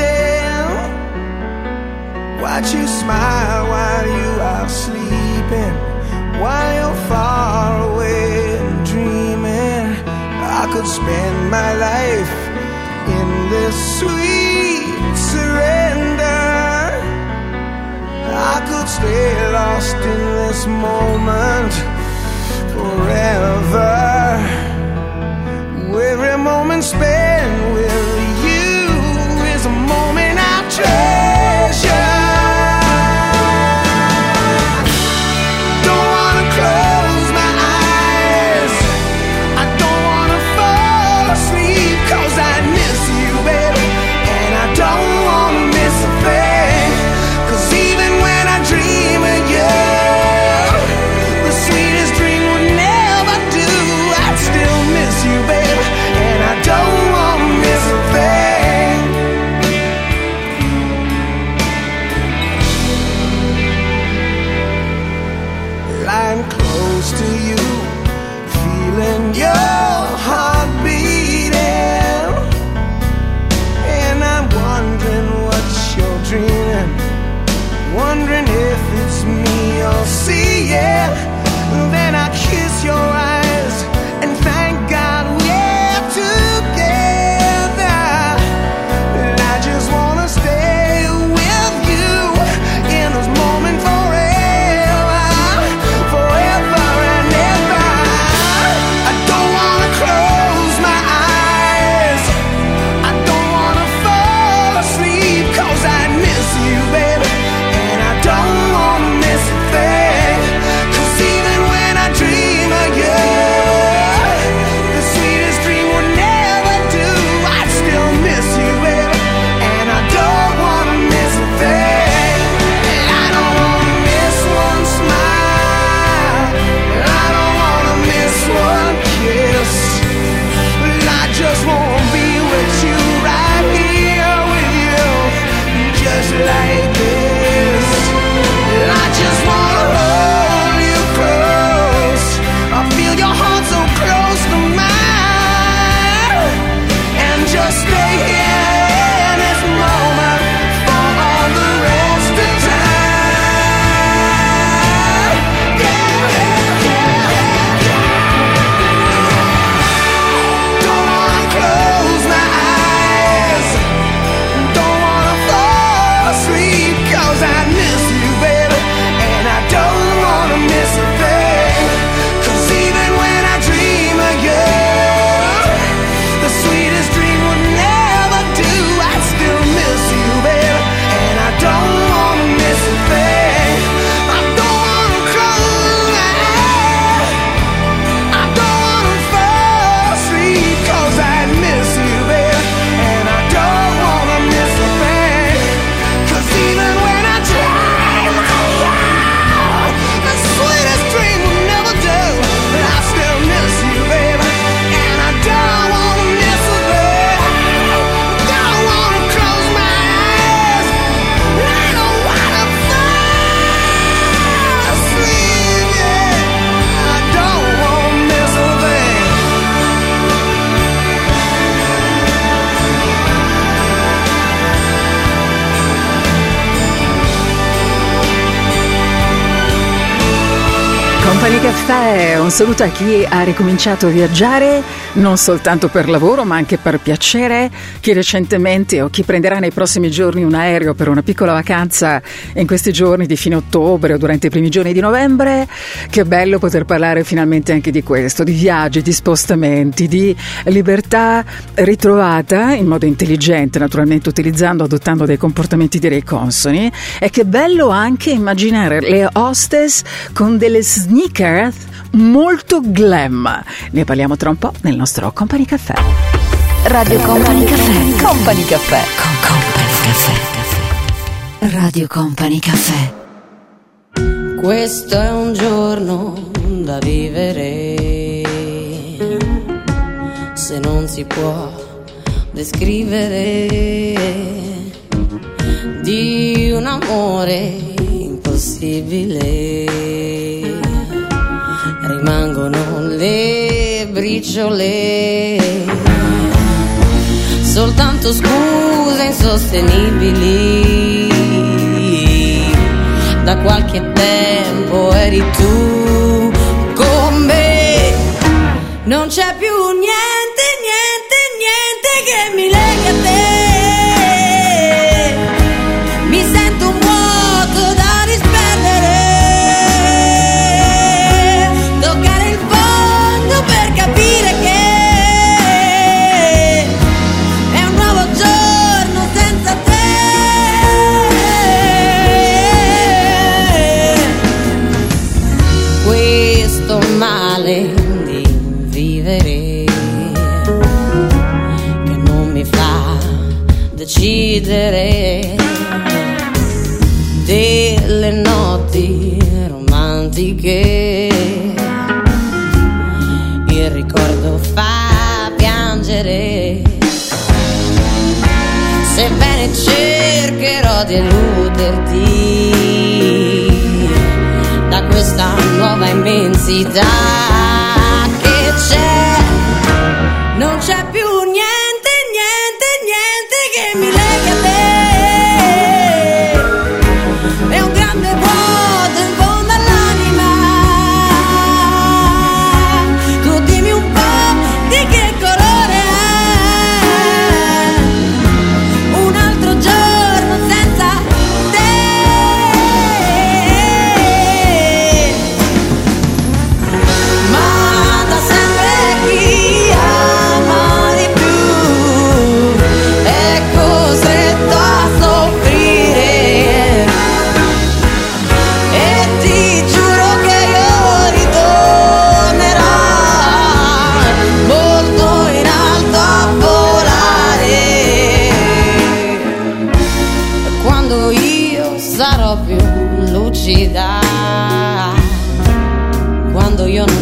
Watch you smile while you are sleeping, while you're far away and dreaming. I could spend my life in this sweet surrender. I could stay lost in this moment forever. Every moment spent with you is a moment I treasure. Don't Company Cafè, un saluto a chi ha ricominciato a viaggiare non soltanto per lavoro ma anche per piacere, chi recentemente o chi prenderà nei prossimi giorni un aereo per una piccola vacanza in questi giorni di fine ottobre o durante i primi giorni di novembre. Che bello poter parlare finalmente anche di questo, di viaggi, di spostamenti, di libertà ritrovata in modo intelligente, naturalmente adottando dei comportamenti direi consoni. E che bello anche immaginare le hostess con delle sneakers molto glam. Ne parliamo tra un po' nel nostro Company Cafè. Radio Company Cafè. Company Cafè. Con Company Cafè. Radio Company Cafè. Questo è un giorno da vivere, se non si può descrivere, di un amore impossibile. Rimangono le briciole, soltanto scuse insostenibili. Da qualche tempo eri tu con me, non c'è più niente, niente, niente che mi lega a te. Di vivere che non mi fa decidere, delle notti romantiche il ricordo fa piangere, sebbene cercherò di eluderti da questa nuova immensità. Non c'è più niente, niente, niente che mi lega a te. È un grande vuoto in fondo all'anima. Tu dimmi un po' di che colore è un altro giorno senza te. Ma da sempre qui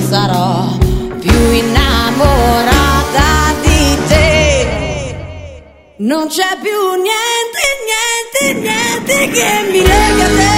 sarò più innamorata di te. Non c'è più niente, niente, niente che mi lega a te.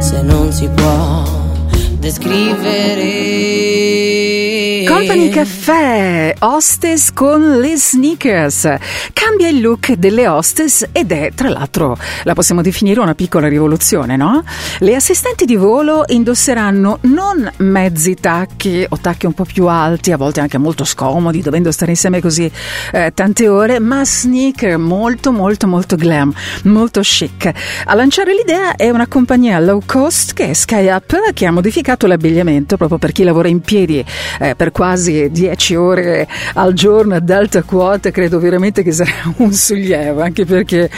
Se non si può descrivere. Company Cafè, hostess con le sneakers. Cambia il look delle hostess ed è, tra l'altro, la possiamo definire una piccola rivoluzione, no? Le assistenti di volo indosseranno non mezzi tacchi o tacchi un po' più alti, a volte anche molto scomodi, dovendo stare insieme così tante ore, ma sneaker molto molto molto glam, molto chic. A lanciare l'idea è una compagnia low cost che è SkyUp, che ha modificato l'abbigliamento proprio per chi lavora in piedi per quasi 10 ore al giorno ad alta quota. Credo veramente che sarà un sollievo, anche perché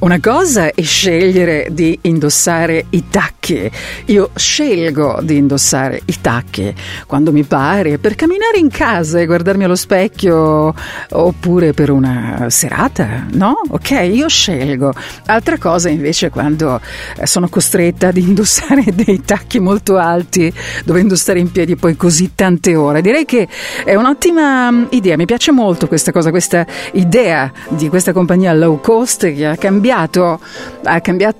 Una cosa è scegliere di indossare i tacchi. Io scelgo di indossare i tacchi quando mi pare, per camminare in casa e guardarmi allo specchio, oppure per una serata, no? Ok, io scelgo. Altra cosa invece quando sono costretta ad indossare dei tacchi molto alti, dovendo stare in piedi poi così tante ore. Direi che è un'ottima idea, mi piace molto questa cosa, questa idea di questa compagnia low cost che ha cambiato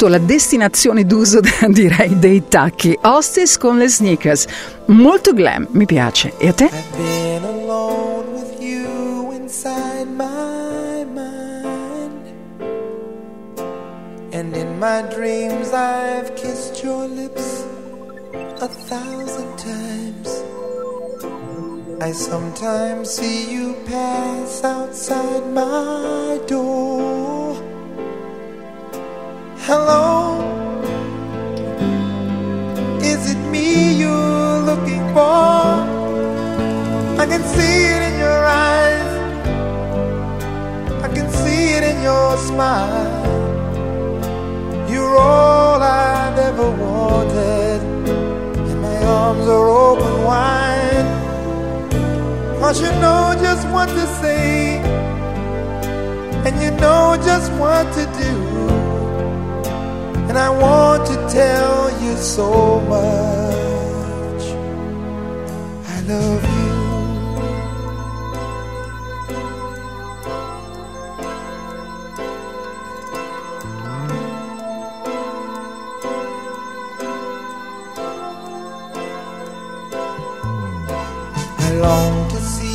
la destinazione d'uso, direi, dei tacchi. Hostess con le sneakers, molto glam, mi piace. E a te? I've been alone with you inside my mind, and in my dreams I've kissed your lips 1,000 times. I sometimes see you pass outside my door. Hello, is it me you're looking for? I can see it in your eyes, I can see it in your smile. You're all I've ever wanted, and my arms are open wide. 'Cause you know just what to say, and you know just what to do, and I want to tell you so much. I love you. I long to see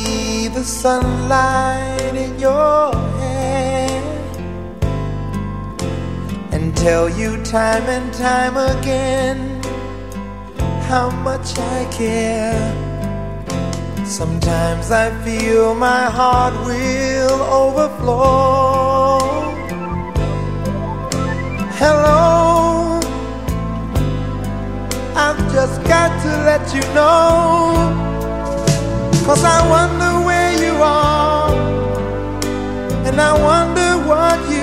the sunlight in your tell you time and time again how much I care. Sometimes I feel my heart will overflow. Hello, I've just got to let you know, 'cause I wonder where you are, and I wonder what you.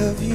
I love you.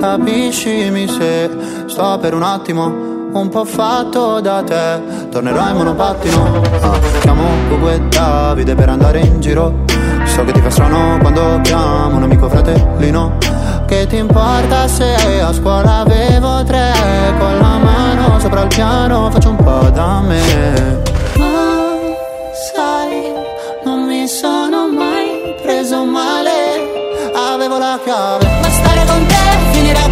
Capiscimi se sto per un attimo un po' fatto da te. Tornerò in monopattino, chiamo Gugu e Davide per andare in giro. So che ti fa strano quando chiamo un amico fratellino. Che ti importa se a scuola avevo 3? Con la mano sopra il piano faccio un po' da me. Ma sai, non mi sono mai preso male, avevo la chiave. Ma stare con te finirà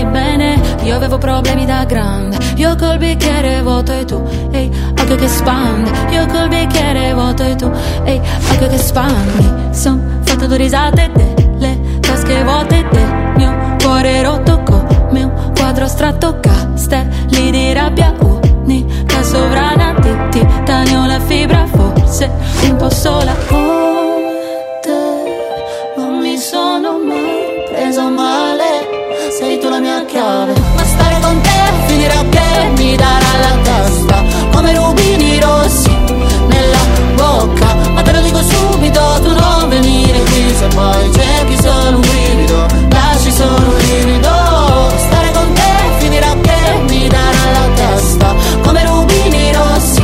stai bene? Io avevo problemi da grande, io col bicchiere vuoto e tu, ehi, occhio che spandi. Io col bicchiere vuoto e tu, ehi, occhio che spandi. Son fatto due risate, delle tasche vuote, del mio cuore rotto come un quadro astratto. Castelli di rabbia, unica sovrana di titanio, la fibra forse un po' sola con te. Non mi sono mai preso male, sei tu la mia chiave, ma stare con te finirà che mi darà la testa come rubini rossi nella bocca. Ma te lo dico subito, tu non venire qui, se poi c'è chi sono un brivido, lasci solo un brivido. Stare con te finirà che mi darà la testa come rubini rossi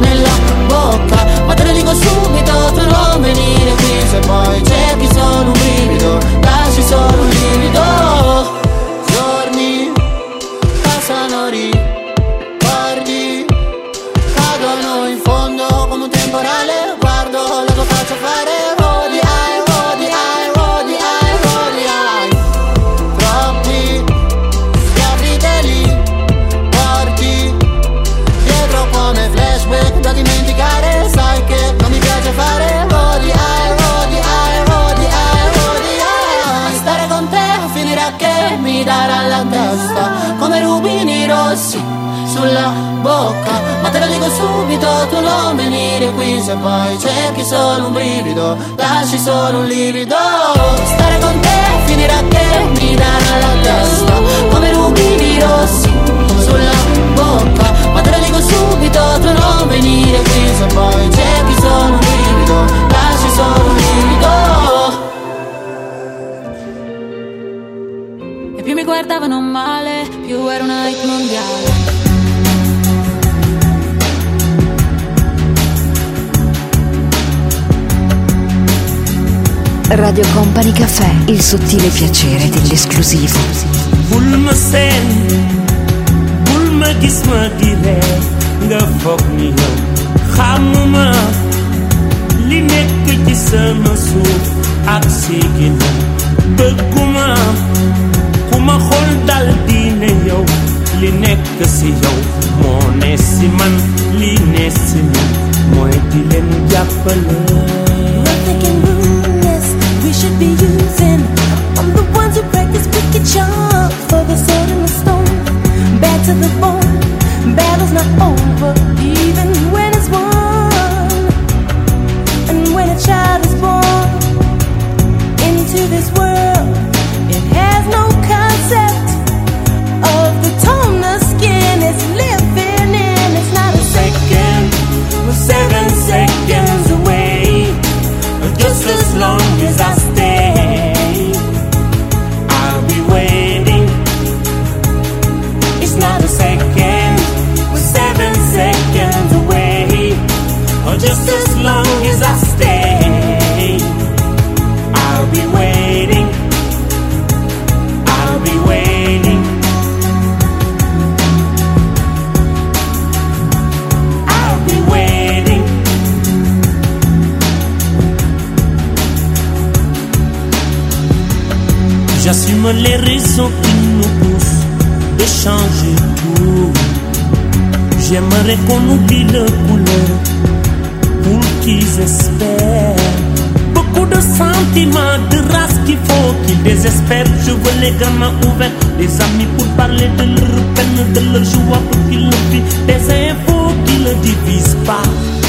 nella bocca. Ma te lo dico subito, tu non venire qui, se poi c'è chi sono un brivido, lasci solo un brivido. Sulla bocca, ma te lo dico subito, tu non venire qui, se poi cerchi solo un brivido, lasci solo un livido. Stare con te finirà che mi darà la testa come rubini rossi sulla bocca. Ma te lo dico subito, tu non venire qui, se poi cerchi solo un brivido, lasci solo un livido. E più mi guardavano male, più era una hit mondiale. Radio Company Cafè, il sottile piacere dell'esclusivo. Bulma sen, bulma gisma dire, nga fog mi ho. Xamuma, li nekk ci sama suuf ak sigina. Bëgguma, ku ma xool dal di ne yow, li nekk si yow moo ne si man, li ne si man mooy di leen jàppale. We should be using I'm the ones who practice wicked charm. For the sword and the stone, back to the bone. Battle's not over even when it's won. And when a child is born into this world, it has no concept of the tone of skin it's living in. It's not a second, we're 7 seconds away. Just as long as I stay, I'll be waiting. It's not a second, we're 7 seconds away. Or just as long as I stay, I'll be waiting. I'll be waiting. I'll be waiting. J'assume les raisons qui nous poussent de changer tout. J'aimerais qu'on oublie le couleur pour qu'ils espèrent. Beaucoup de sentiments, de race qu'il faut qu'ils désespèrent. Je veux les gamins ouverts, des amis pour parler de leur peine, de leur joie pour qu'ils le vivent. Des infos qui ne divisent pas,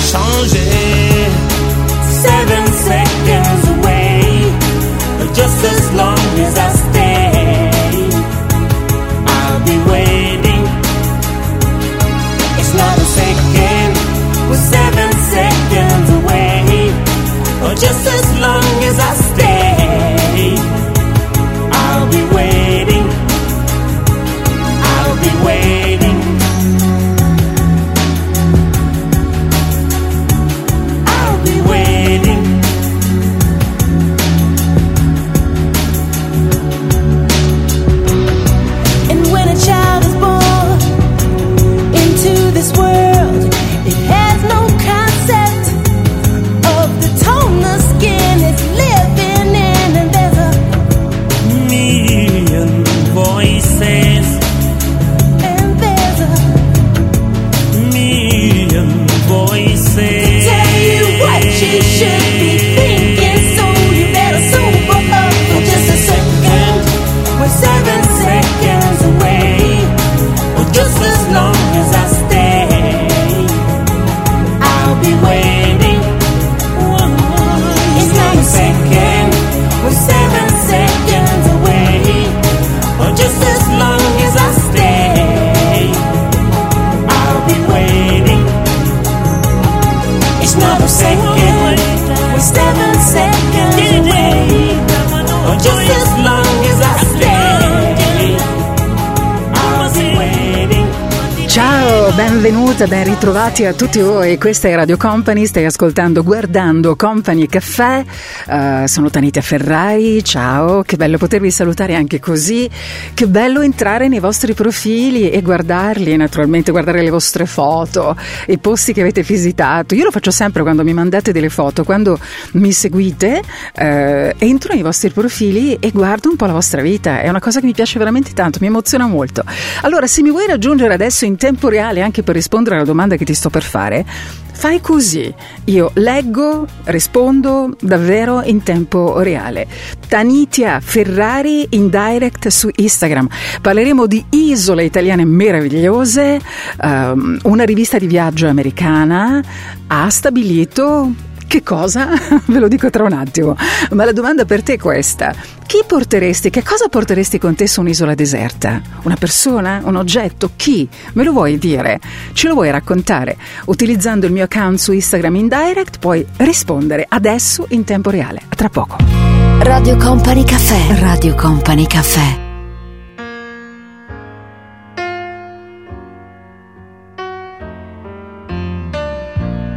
changer. 7 seconds away. Just as long as I stay, I'll be waiting. It's not a second, we're 7 seconds away. Or just as long as I stay, I'll be waiting. I'll be waiting. I'll be waiting. seconds away, but just as long as I stay, I'll be waiting. Each another second, we're 7 seconds away, but just as long as I stay, I'll be waiting. Ciao, benvenuta, ben ritrovati a tutti voi. Questa è Radio Company, stai ascoltando, guardando Company Cafè. Sono Tanitia Ferrari, ciao, che bello potervi salutare anche così, che bello entrare nei vostri profili e guardarli, naturalmente guardare le vostre foto, i posti che avete visitato. Io lo faccio sempre quando mi mandate delle foto, quando mi seguite, entro nei vostri profili e guardo un po' la vostra vita, è una cosa che mi piace veramente tanto, mi emoziona molto. Allora, se mi vuoi raggiungere adesso in tempo reale anche per rispondere alla domanda che ti sto per fare, fai così: io leggo, rispondo davvero in tempo reale. Tanitia Ferrari in direct su Instagram. Parleremo di isole italiane meravigliose, una rivista di viaggio americana ha stabilito che cosa? Ve lo dico tra un attimo, ma la domanda per te è questa: chi porteresti, che cosa porteresti con te su un'isola deserta? Una persona? Un oggetto? Chi? Me lo vuoi dire? Ce lo vuoi raccontare? Utilizzando il mio account su Instagram in direct puoi rispondere adesso in tempo reale. A tra poco. Radio Company Cafè. Radio Company Cafè.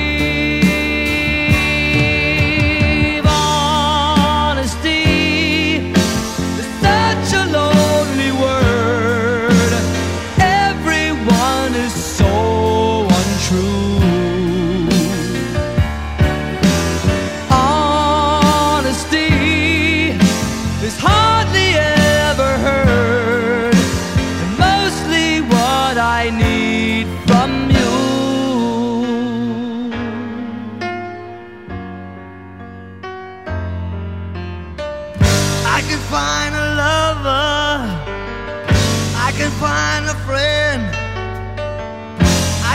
Honesty is such a lonely word.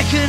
Can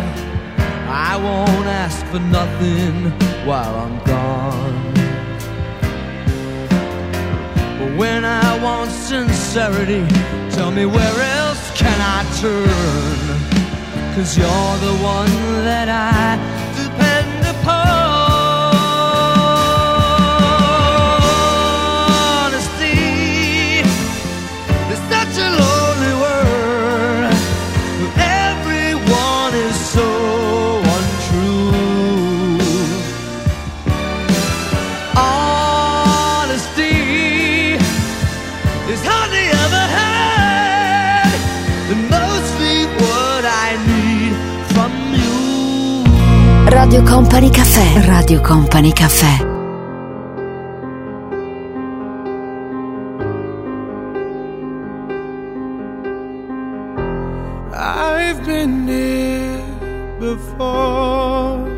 I won't ask for nothing while I'm gone. But when I want sincerity, tell me where else can I turn? 'Cause you're the one that I depend upon. Honesty is such a lonely word. Everyone is so mostly what I need from you. Radio Company Cafè. Radio Company Cafè. I've been here before,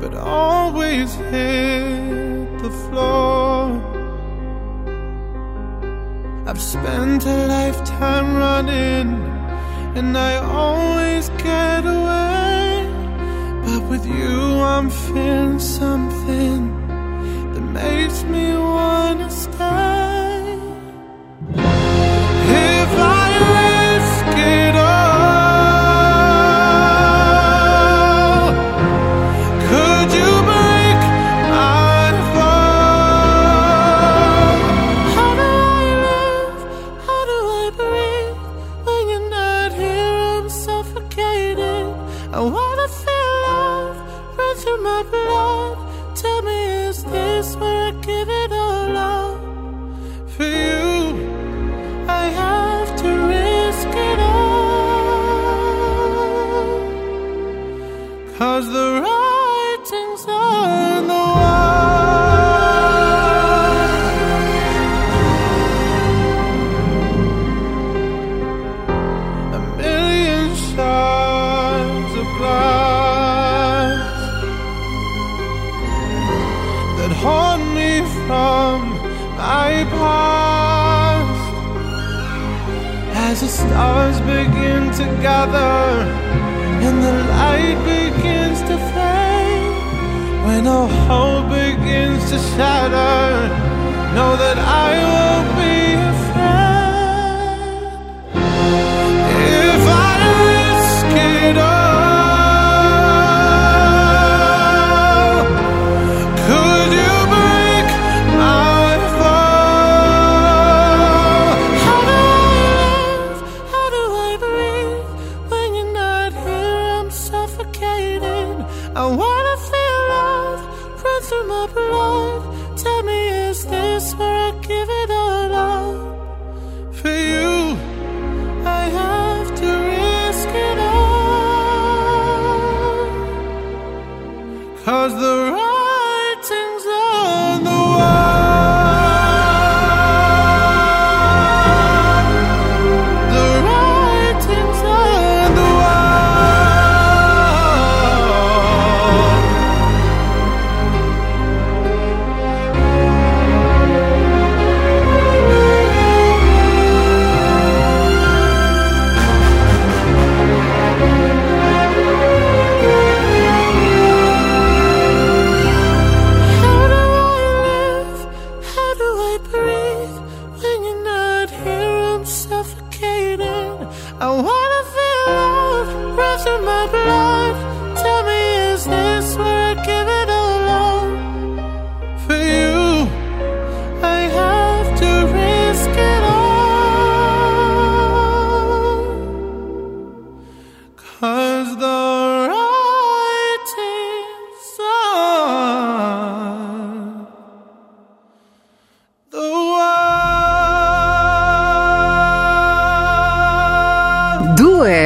but always hit the floor. I've spent a lifetime running, and I always get away. But with you I'm feeling something that makes me wanna stay. If I risk it all, could you make my fall? How do I live? How do I breathe? When you're not here I'm suffocating. I wanna feel love run through my blood. Tell me, is this where I give it all up? For you I have to risk it all, 'cause the writing's on the wall. A million shards of glass that haunt me from my past. As the stars begin to gather and the light begins to fade, when all hope begins to shatter, know that I won't be afraid. If I risk it all, I wanna feel love run through my blood. Tell me, is this where I give it all up? For you, I have to risk it all, 'cause the writing's on the wall.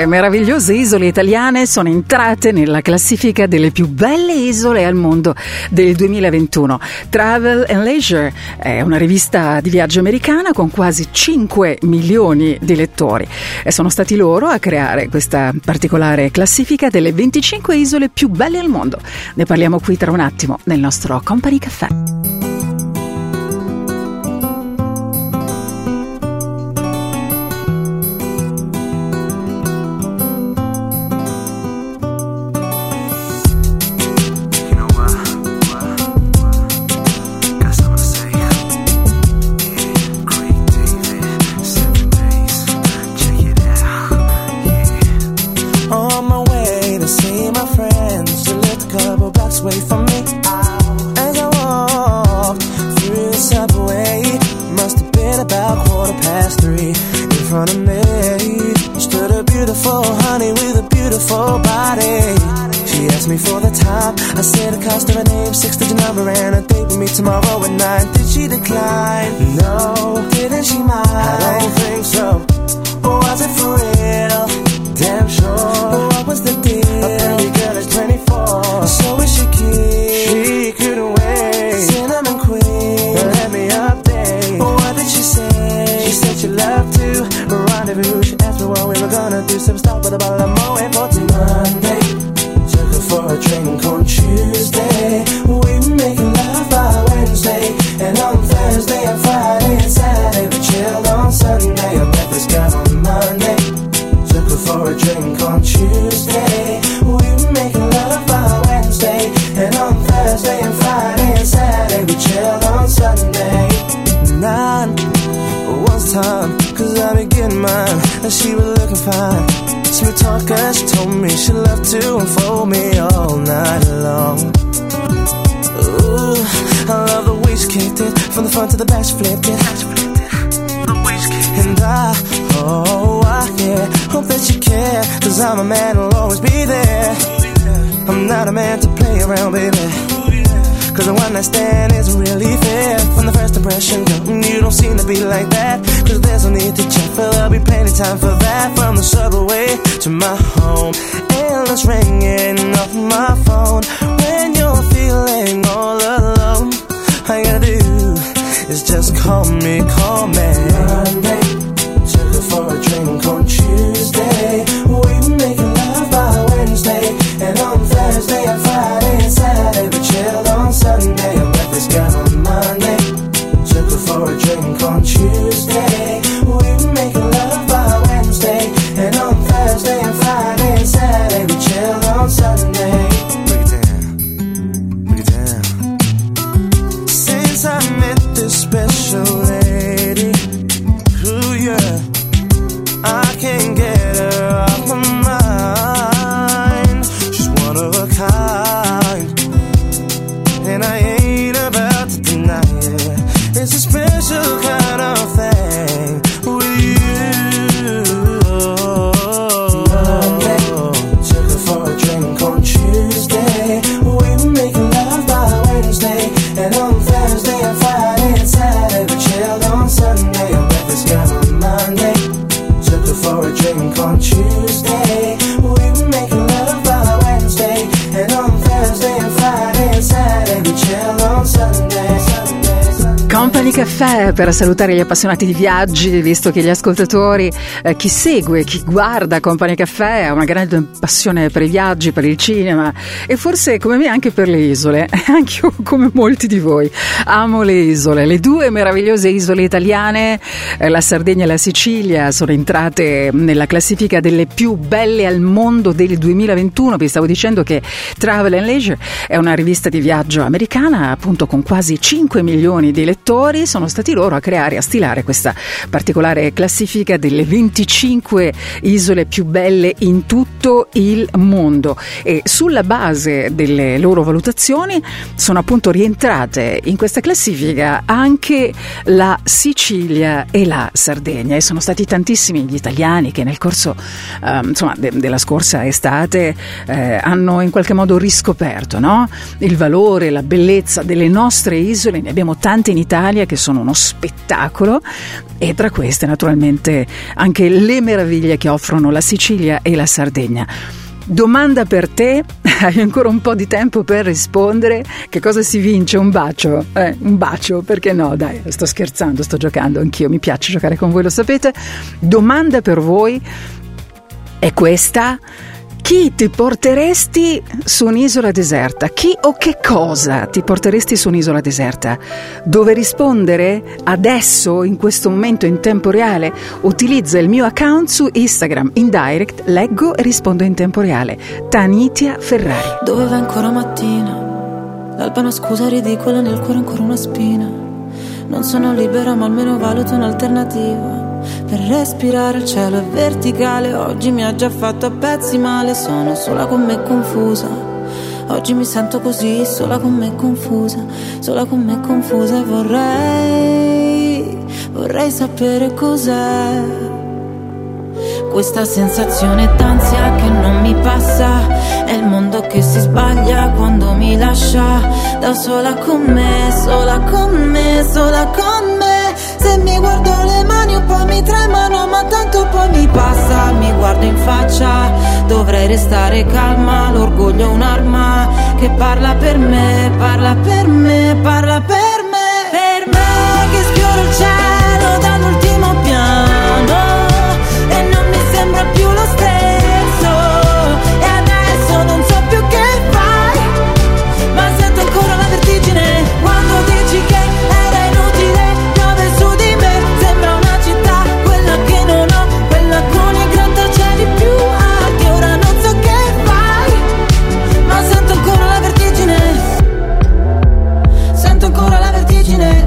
Meravigliose isole italiane sono entrate nella classifica delle più belle isole al mondo del 2021. Travel and Leisure è una rivista di viaggio americana con quasi 5 milioni di lettori e sono stati loro a creare questa particolare classifica delle 25 isole più belle al mondo. Ne parliamo qui tra un attimo nel nostro Company Cafè. told me she loved to unfold me all night long. Ooh, I love the way she kicked it, from the front to the back, she flipped it. And I, yeah, hope that you care, 'cause I'm a man who'll always be there. I'm not a man to play around, baby, 'cause the one I stand isn't really fair. From the first impression, girl, you don't seem to be like that. 'Cause there's no need to check, but there'll be plenty time for that. From the subway to my home, endless ringing off my phone. When you're feeling all alone, all you gotta do is just call me, call me. Monday, took her for a drink on Tuesday. We were making love by Wednesday, and on Thursday and Friday and Saturday we chilled. Sunday, I met this guy on Monday, took her for a drink on Tuesday. We were making love by Wednesday, and on Thursday and Friday and Saturday we chilled on Sunday. Break it down, break it down. Since I met this special lady, ooh yeah, I can't get her off my mind. She's one of a kind, and I ain't about to deny it. It's a special kind of thing with you. Monday, took her for a drink on Tuesday. We were making love by Wednesday, and on Thursday and Friday and Saturday we chilled on Sunday. I met this guy on Monday, took her for a drink on Tuesday. We were making love by Wednesday, and on Thursday and Friday and Saturday. Company Cafè per salutare gli appassionati di viaggi, visto che gli ascoltatori, chi segue, chi guarda Company Cafè ha una grande passione per i viaggi, per il cinema e forse come me anche per le isole, anche io come molti di voi amo le isole. Le due meravigliose isole italiane, la Sardegna e la Sicilia, sono entrate nella classifica delle più belle al mondo del 2021. Vi stavo dicendo che Travel and Leisure è una rivista di viaggio americana, appunto, con quasi 5 milioni di lettori. Sono stati loro a creare e a stilare questa particolare classifica delle 25 isole più belle in tutto il mondo, e sulla base delle loro valutazioni sono appunto rientrate in questa classifica anche la Sicilia e la Sardegna, e sono stati tantissimi gli italiani che nel corso della scorsa estate hanno in qualche modo riscoperto, no? Il valore, la bellezza delle nostre isole. Ne abbiamo tante in Italia che sono uno spettacolo, e tra queste naturalmente anche le meraviglie che offrono la Sicilia e la Sardegna. Domanda per te, hai ancora un po' di tempo per rispondere: che cosa si vince? Un bacio? Un bacio, perché no? Dai, sto scherzando, sto giocando anch'io, mi piace giocare con voi, lo sapete. Domanda per voi è questa: chi ti porteresti su un'isola deserta? Chi o che cosa ti porteresti su un'isola deserta? Dove rispondere adesso, in questo momento, in tempo reale? Utilizza il mio account su Instagram, in direct, leggo e rispondo in tempo reale. Tanitia Ferrari. Dove va ancora mattina? L'alba è una scusa ridicola, nel cuore ancora una spina. Non sono libera, ma almeno valuto un'alternativa. Per respirare il cielo è verticale, oggi mi ha già fatto a pezzi male. Sono sola con me confusa, oggi mi sento così, sola con me confusa, sola con me confusa. E vorrei sapere cos'è questa sensazione d'ansia che non mi passa. È il mondo che si sbaglia quando mi lascia da sola con me, sola con me, sola con me. Se mi guardo le mani un po' mi tremano, ma tanto poi mi passa. Mi guardo in faccia, dovrei restare calma. L'orgoglio è un'arma che parla per me, parla per me, parla per me. Per me che sfioro il cielo dall'ultimo piano, e non mi sembra più lo stesso. E adesso non so più che fai, ma sento ancora la vertigine quando dici che era inutile. Sento ancora la vertigine,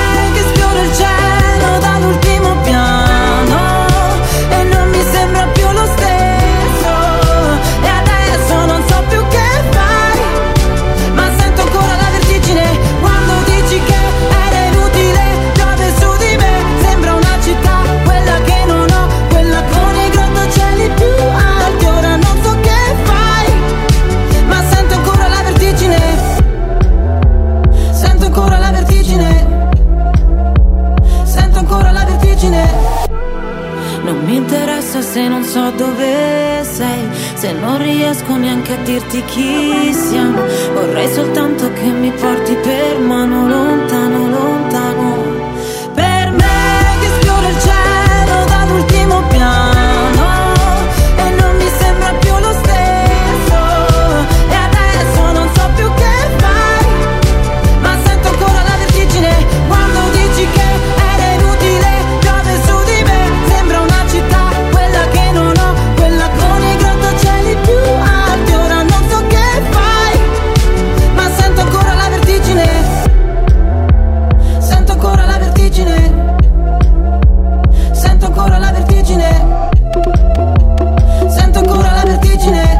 che sfioro il cielo dall'ultimo piano, e non mi sembra più lo stesso. E adesso non so più che fai, ma sento ancora la vertigine quando dici che era inutile. Piove su di me, sembra una città, quella che non ho, quella con i grattacieli più alti. Ora non so che fai, ma sento ancora la vertigine. Sento ancora la vertigine. Sento ancora la vertigine. Non mi interessa se non so dove sei, se non riesco neanche a dirti chi siamo. Vorrei soltanto che mi porti per mano, lontano, lontano. Per me che sfioro il cielo dall'ultimo piano, e non mi sembra più lo stesso. E adesso non so più che fai, ma sento ancora la vertigine quando dici che era inutile. Piove su di me, sembra una città, quella che non ho, quella con i grattacieli più alti. Ora non so che fai, ma sento ancora la vertigine. Sento ancora la vertigine. Sento ancora la vertigine. Sento ancora la vertigine.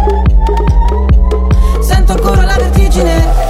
Sento ancora la vertigine.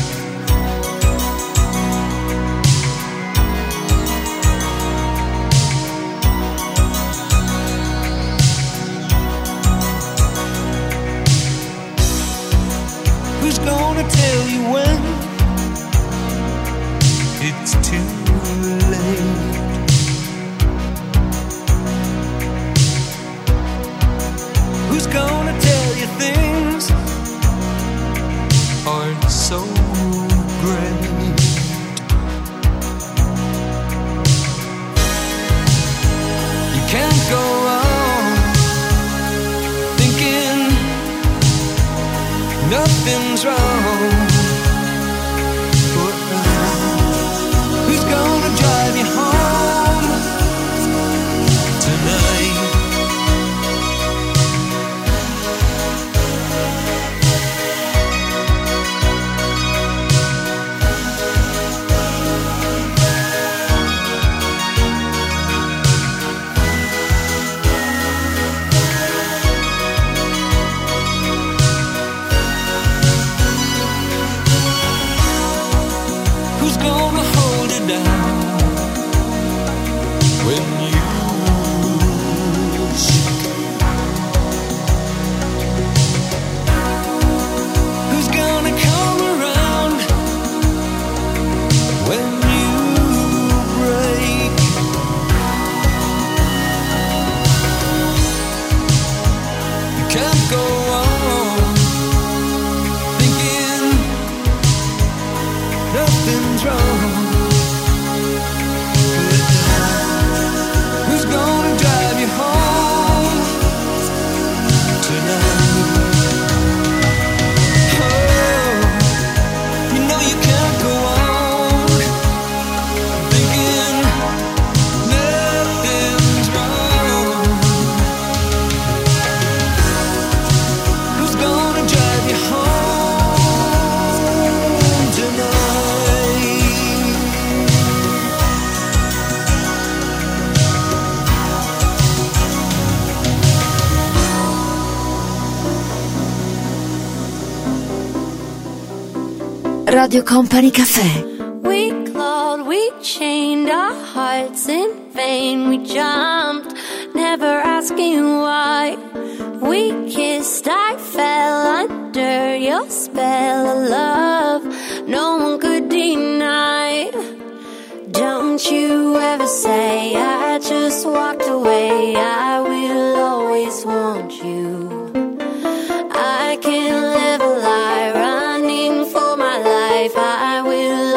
gonna tell you when it's too late? Who's gonna tell you things aren't so great? You can't go on thinking nothing's wrong. But who's gonna drive you home tonight? Radio Company Cafè. We clawed, we chained our hearts in vain. We jumped, never asking why. We kissed, I fell under your spell of love. No one could deny. Don't you ever say I just walked away. I will always want you. I can't live a lie. I will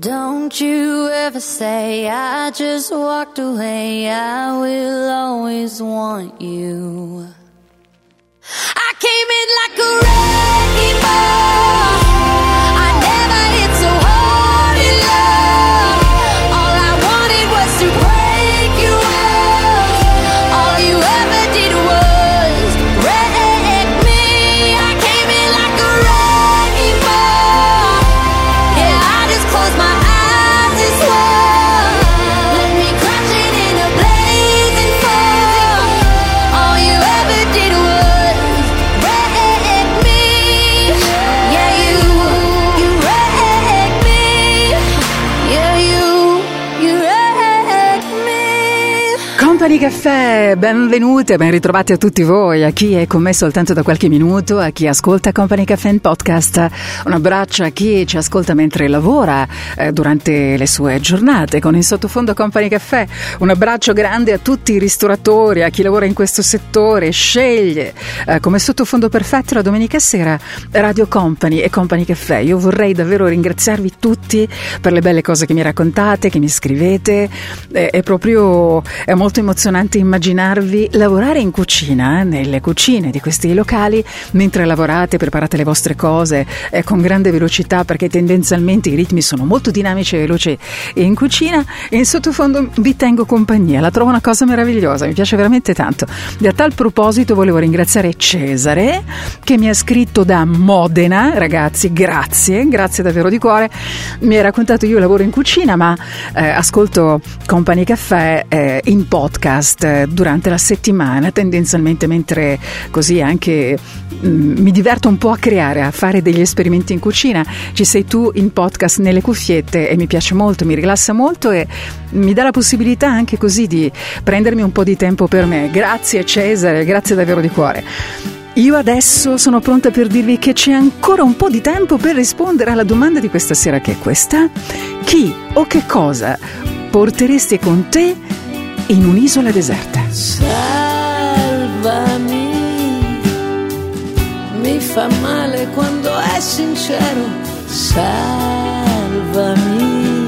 Don't you ever say I just walked away. I will always want you. I came in like a wrecking ball. I never hit so hard in love. All I wanted was to break you up. All you ever did was wreck me. I came in like a wrecking ball. Yeah, I just closed my eyes and swore. Left me crashing in a blazing fire. All you ever did was Company Cafè, benvenute, ben ritrovati a tutti voi, a chi è con me soltanto da qualche minuto, a chi ascolta Company Cafè in podcast, un abbraccio a chi ci ascolta mentre lavora durante le sue giornate con il sottofondo Company Cafè, un abbraccio grande a tutti i ristoratori, a chi lavora in questo settore, sceglie come sottofondo perfetto la domenica sera Radio Company e Company Cafè. Io vorrei davvero ringraziarvi tutti per le belle cose che mi raccontate, che mi scrivete, è molto emozionante immaginarvi lavorare in cucina, nelle cucine di questi locali, mentre lavorate, preparate le vostre cose con grande velocità, perché tendenzialmente i ritmi sono molto dinamici e veloci in cucina, e in sottofondo vi tengo compagnia, la trovo una cosa meravigliosa, mi piace veramente tanto. E a tal proposito volevo ringraziare Cesare, che mi ha scritto da Modena. Ragazzi, grazie davvero di cuore. Mi hai raccontato: io lavoro in cucina ma ascolto Company Cafè in podcast durante la settimana, tendenzialmente, mentre così anche mi diverto un po' a creare, a fare degli esperimenti in cucina. Ci sei tu in podcast nelle cuffiette e mi piace molto, mi rilassa molto e mi dà la possibilità anche così di prendermi un po' di tempo per me. Grazie Cesare, grazie davvero di cuore. Io adesso sono pronta per dirvi che c'è ancora un po' di tempo per rispondere alla domanda di questa sera, che è questa: chi o che cosa porteresti con te in un'isola deserta? Salvami, mi fa male quando è sincero. Salvami,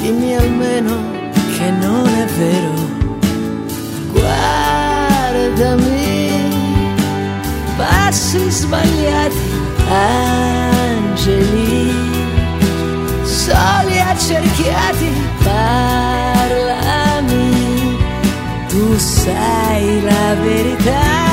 dimmi almeno che non è vero. Guardami, passi sbagliati, angeli soli accerchiati, parlami. Tu sai la verità.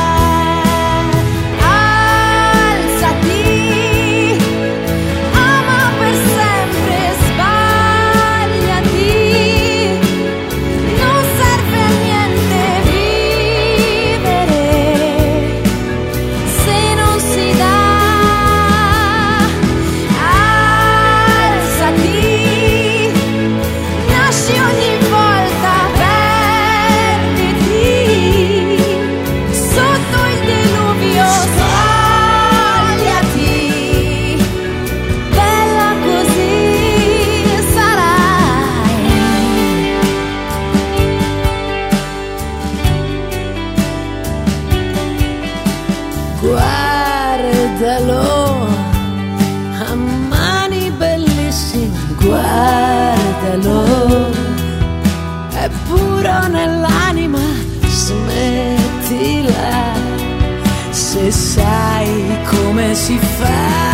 Sai come si fa?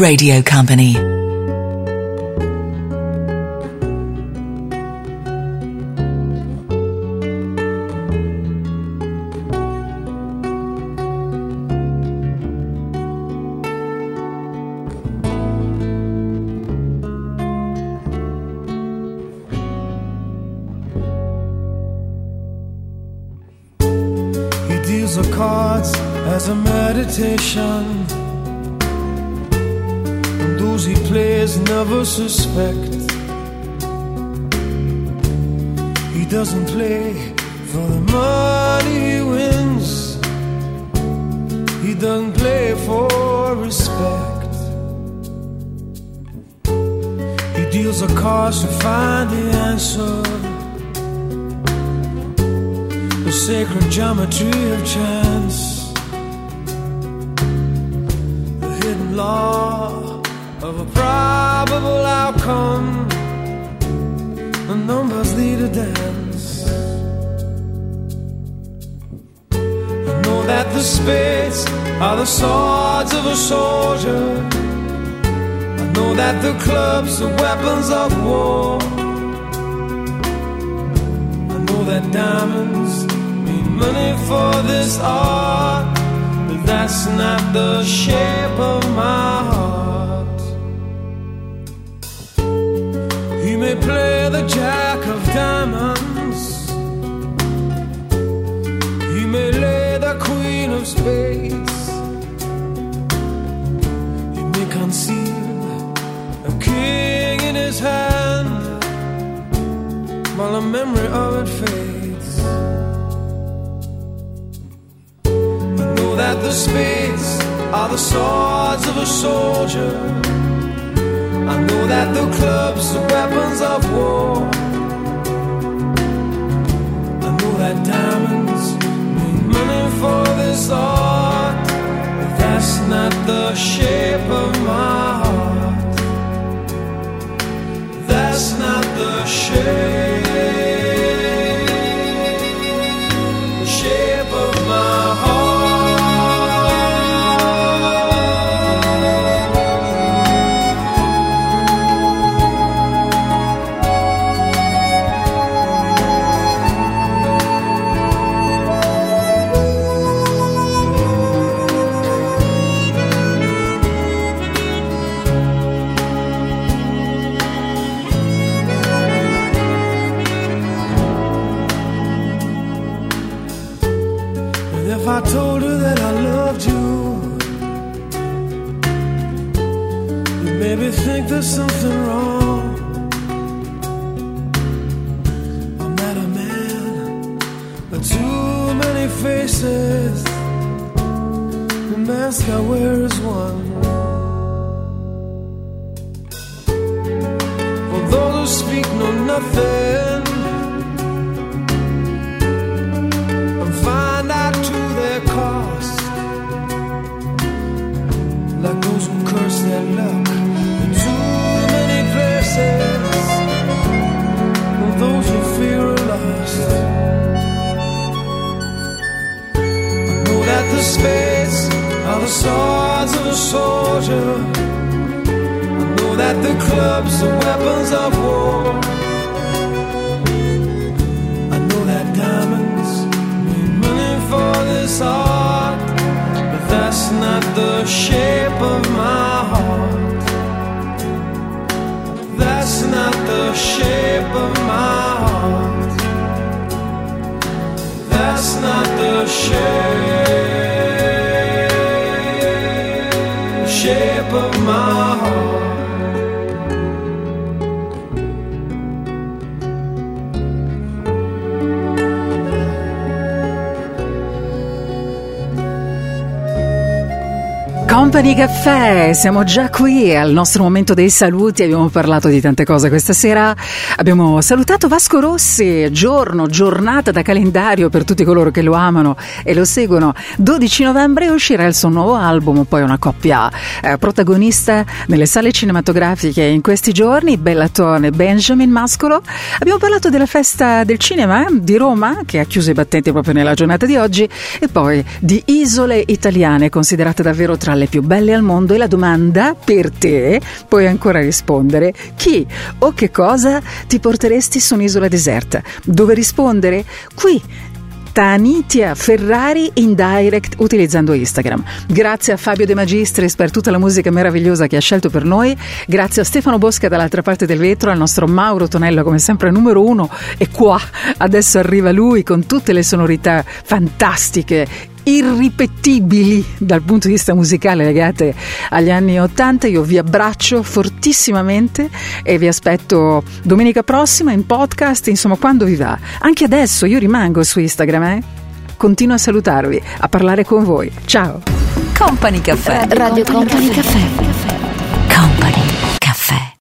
Radio Company. of cards as a meditation, and those he plays never suspect he doesn't play for the money he wins. He doesn't play for respect. He deals the cards to find the answer, the sacred geometry of chance, the hidden law of a probable outcome. The numbers lead a dance. I know that the spades are the swords of a soldier. I know that the clubs are weapons of war. I know that diamonds money for this art, but that's not the shape of my heart. He may play the jack of diamonds, he may lay the queen of spades, he may conceal a king in his hand, while a memory of it fades. That the spades are the swords of a soldier. I know that the clubs are weapons of war. I know that diamonds mean money for this art, but that's not the shape of my heart. That's not the shape of my heart. I told her that I loved you, you made me think there's something wrong. I'm not a man with too many faces, the mask I wear is one. For those who speak know nothing, like those who curse their luck in too many places, or those who fear are lost. I know that the spades are the swords of a soldier. I know that the clubs are weapons of war. I know that diamonds mean money for this art, but that's not the shape of my heart. That's not the shape of my heart. That's not the shape of my heart. Company Cafè, siamo già qui al nostro momento dei saluti, abbiamo parlato di tante cose questa sera, abbiamo salutato Vasco Rossi, giornata da calendario per tutti coloro che lo amano e lo seguono. 12 novembre uscirà il suo nuovo album, poi una coppia protagonista nelle sale cinematografiche in questi giorni, Bella Thorne e Benjamin Mascolo. Abbiamo parlato della festa del cinema di Roma che ha chiuso i battenti proprio nella giornata di oggi, e poi di isole italiane considerate davvero tra le più belle al mondo, e la domanda per te, puoi ancora rispondere: chi o che cosa ti porteresti su un'isola deserta? Dove rispondere? Qui Tanitia Ferrari in direct utilizzando Instagram. Grazie a Fabio De Magistris per tutta la musica meravigliosa che ha scelto per noi, grazie a Stefano Bosca dall'altra parte del vetro, al nostro Mauro Tonello come sempre numero uno, e qua adesso arriva lui con tutte le sonorità fantastiche irripetibili dal punto di vista musicale legate agli anni 80. Io vi abbraccio fortissimamente e vi aspetto domenica prossima in podcast, insomma quando vi va. Anche adesso io rimango su Instagram, Continuo a salutarvi, a parlare con voi. Ciao. Company Cafè. Radio Company Cafè. Company.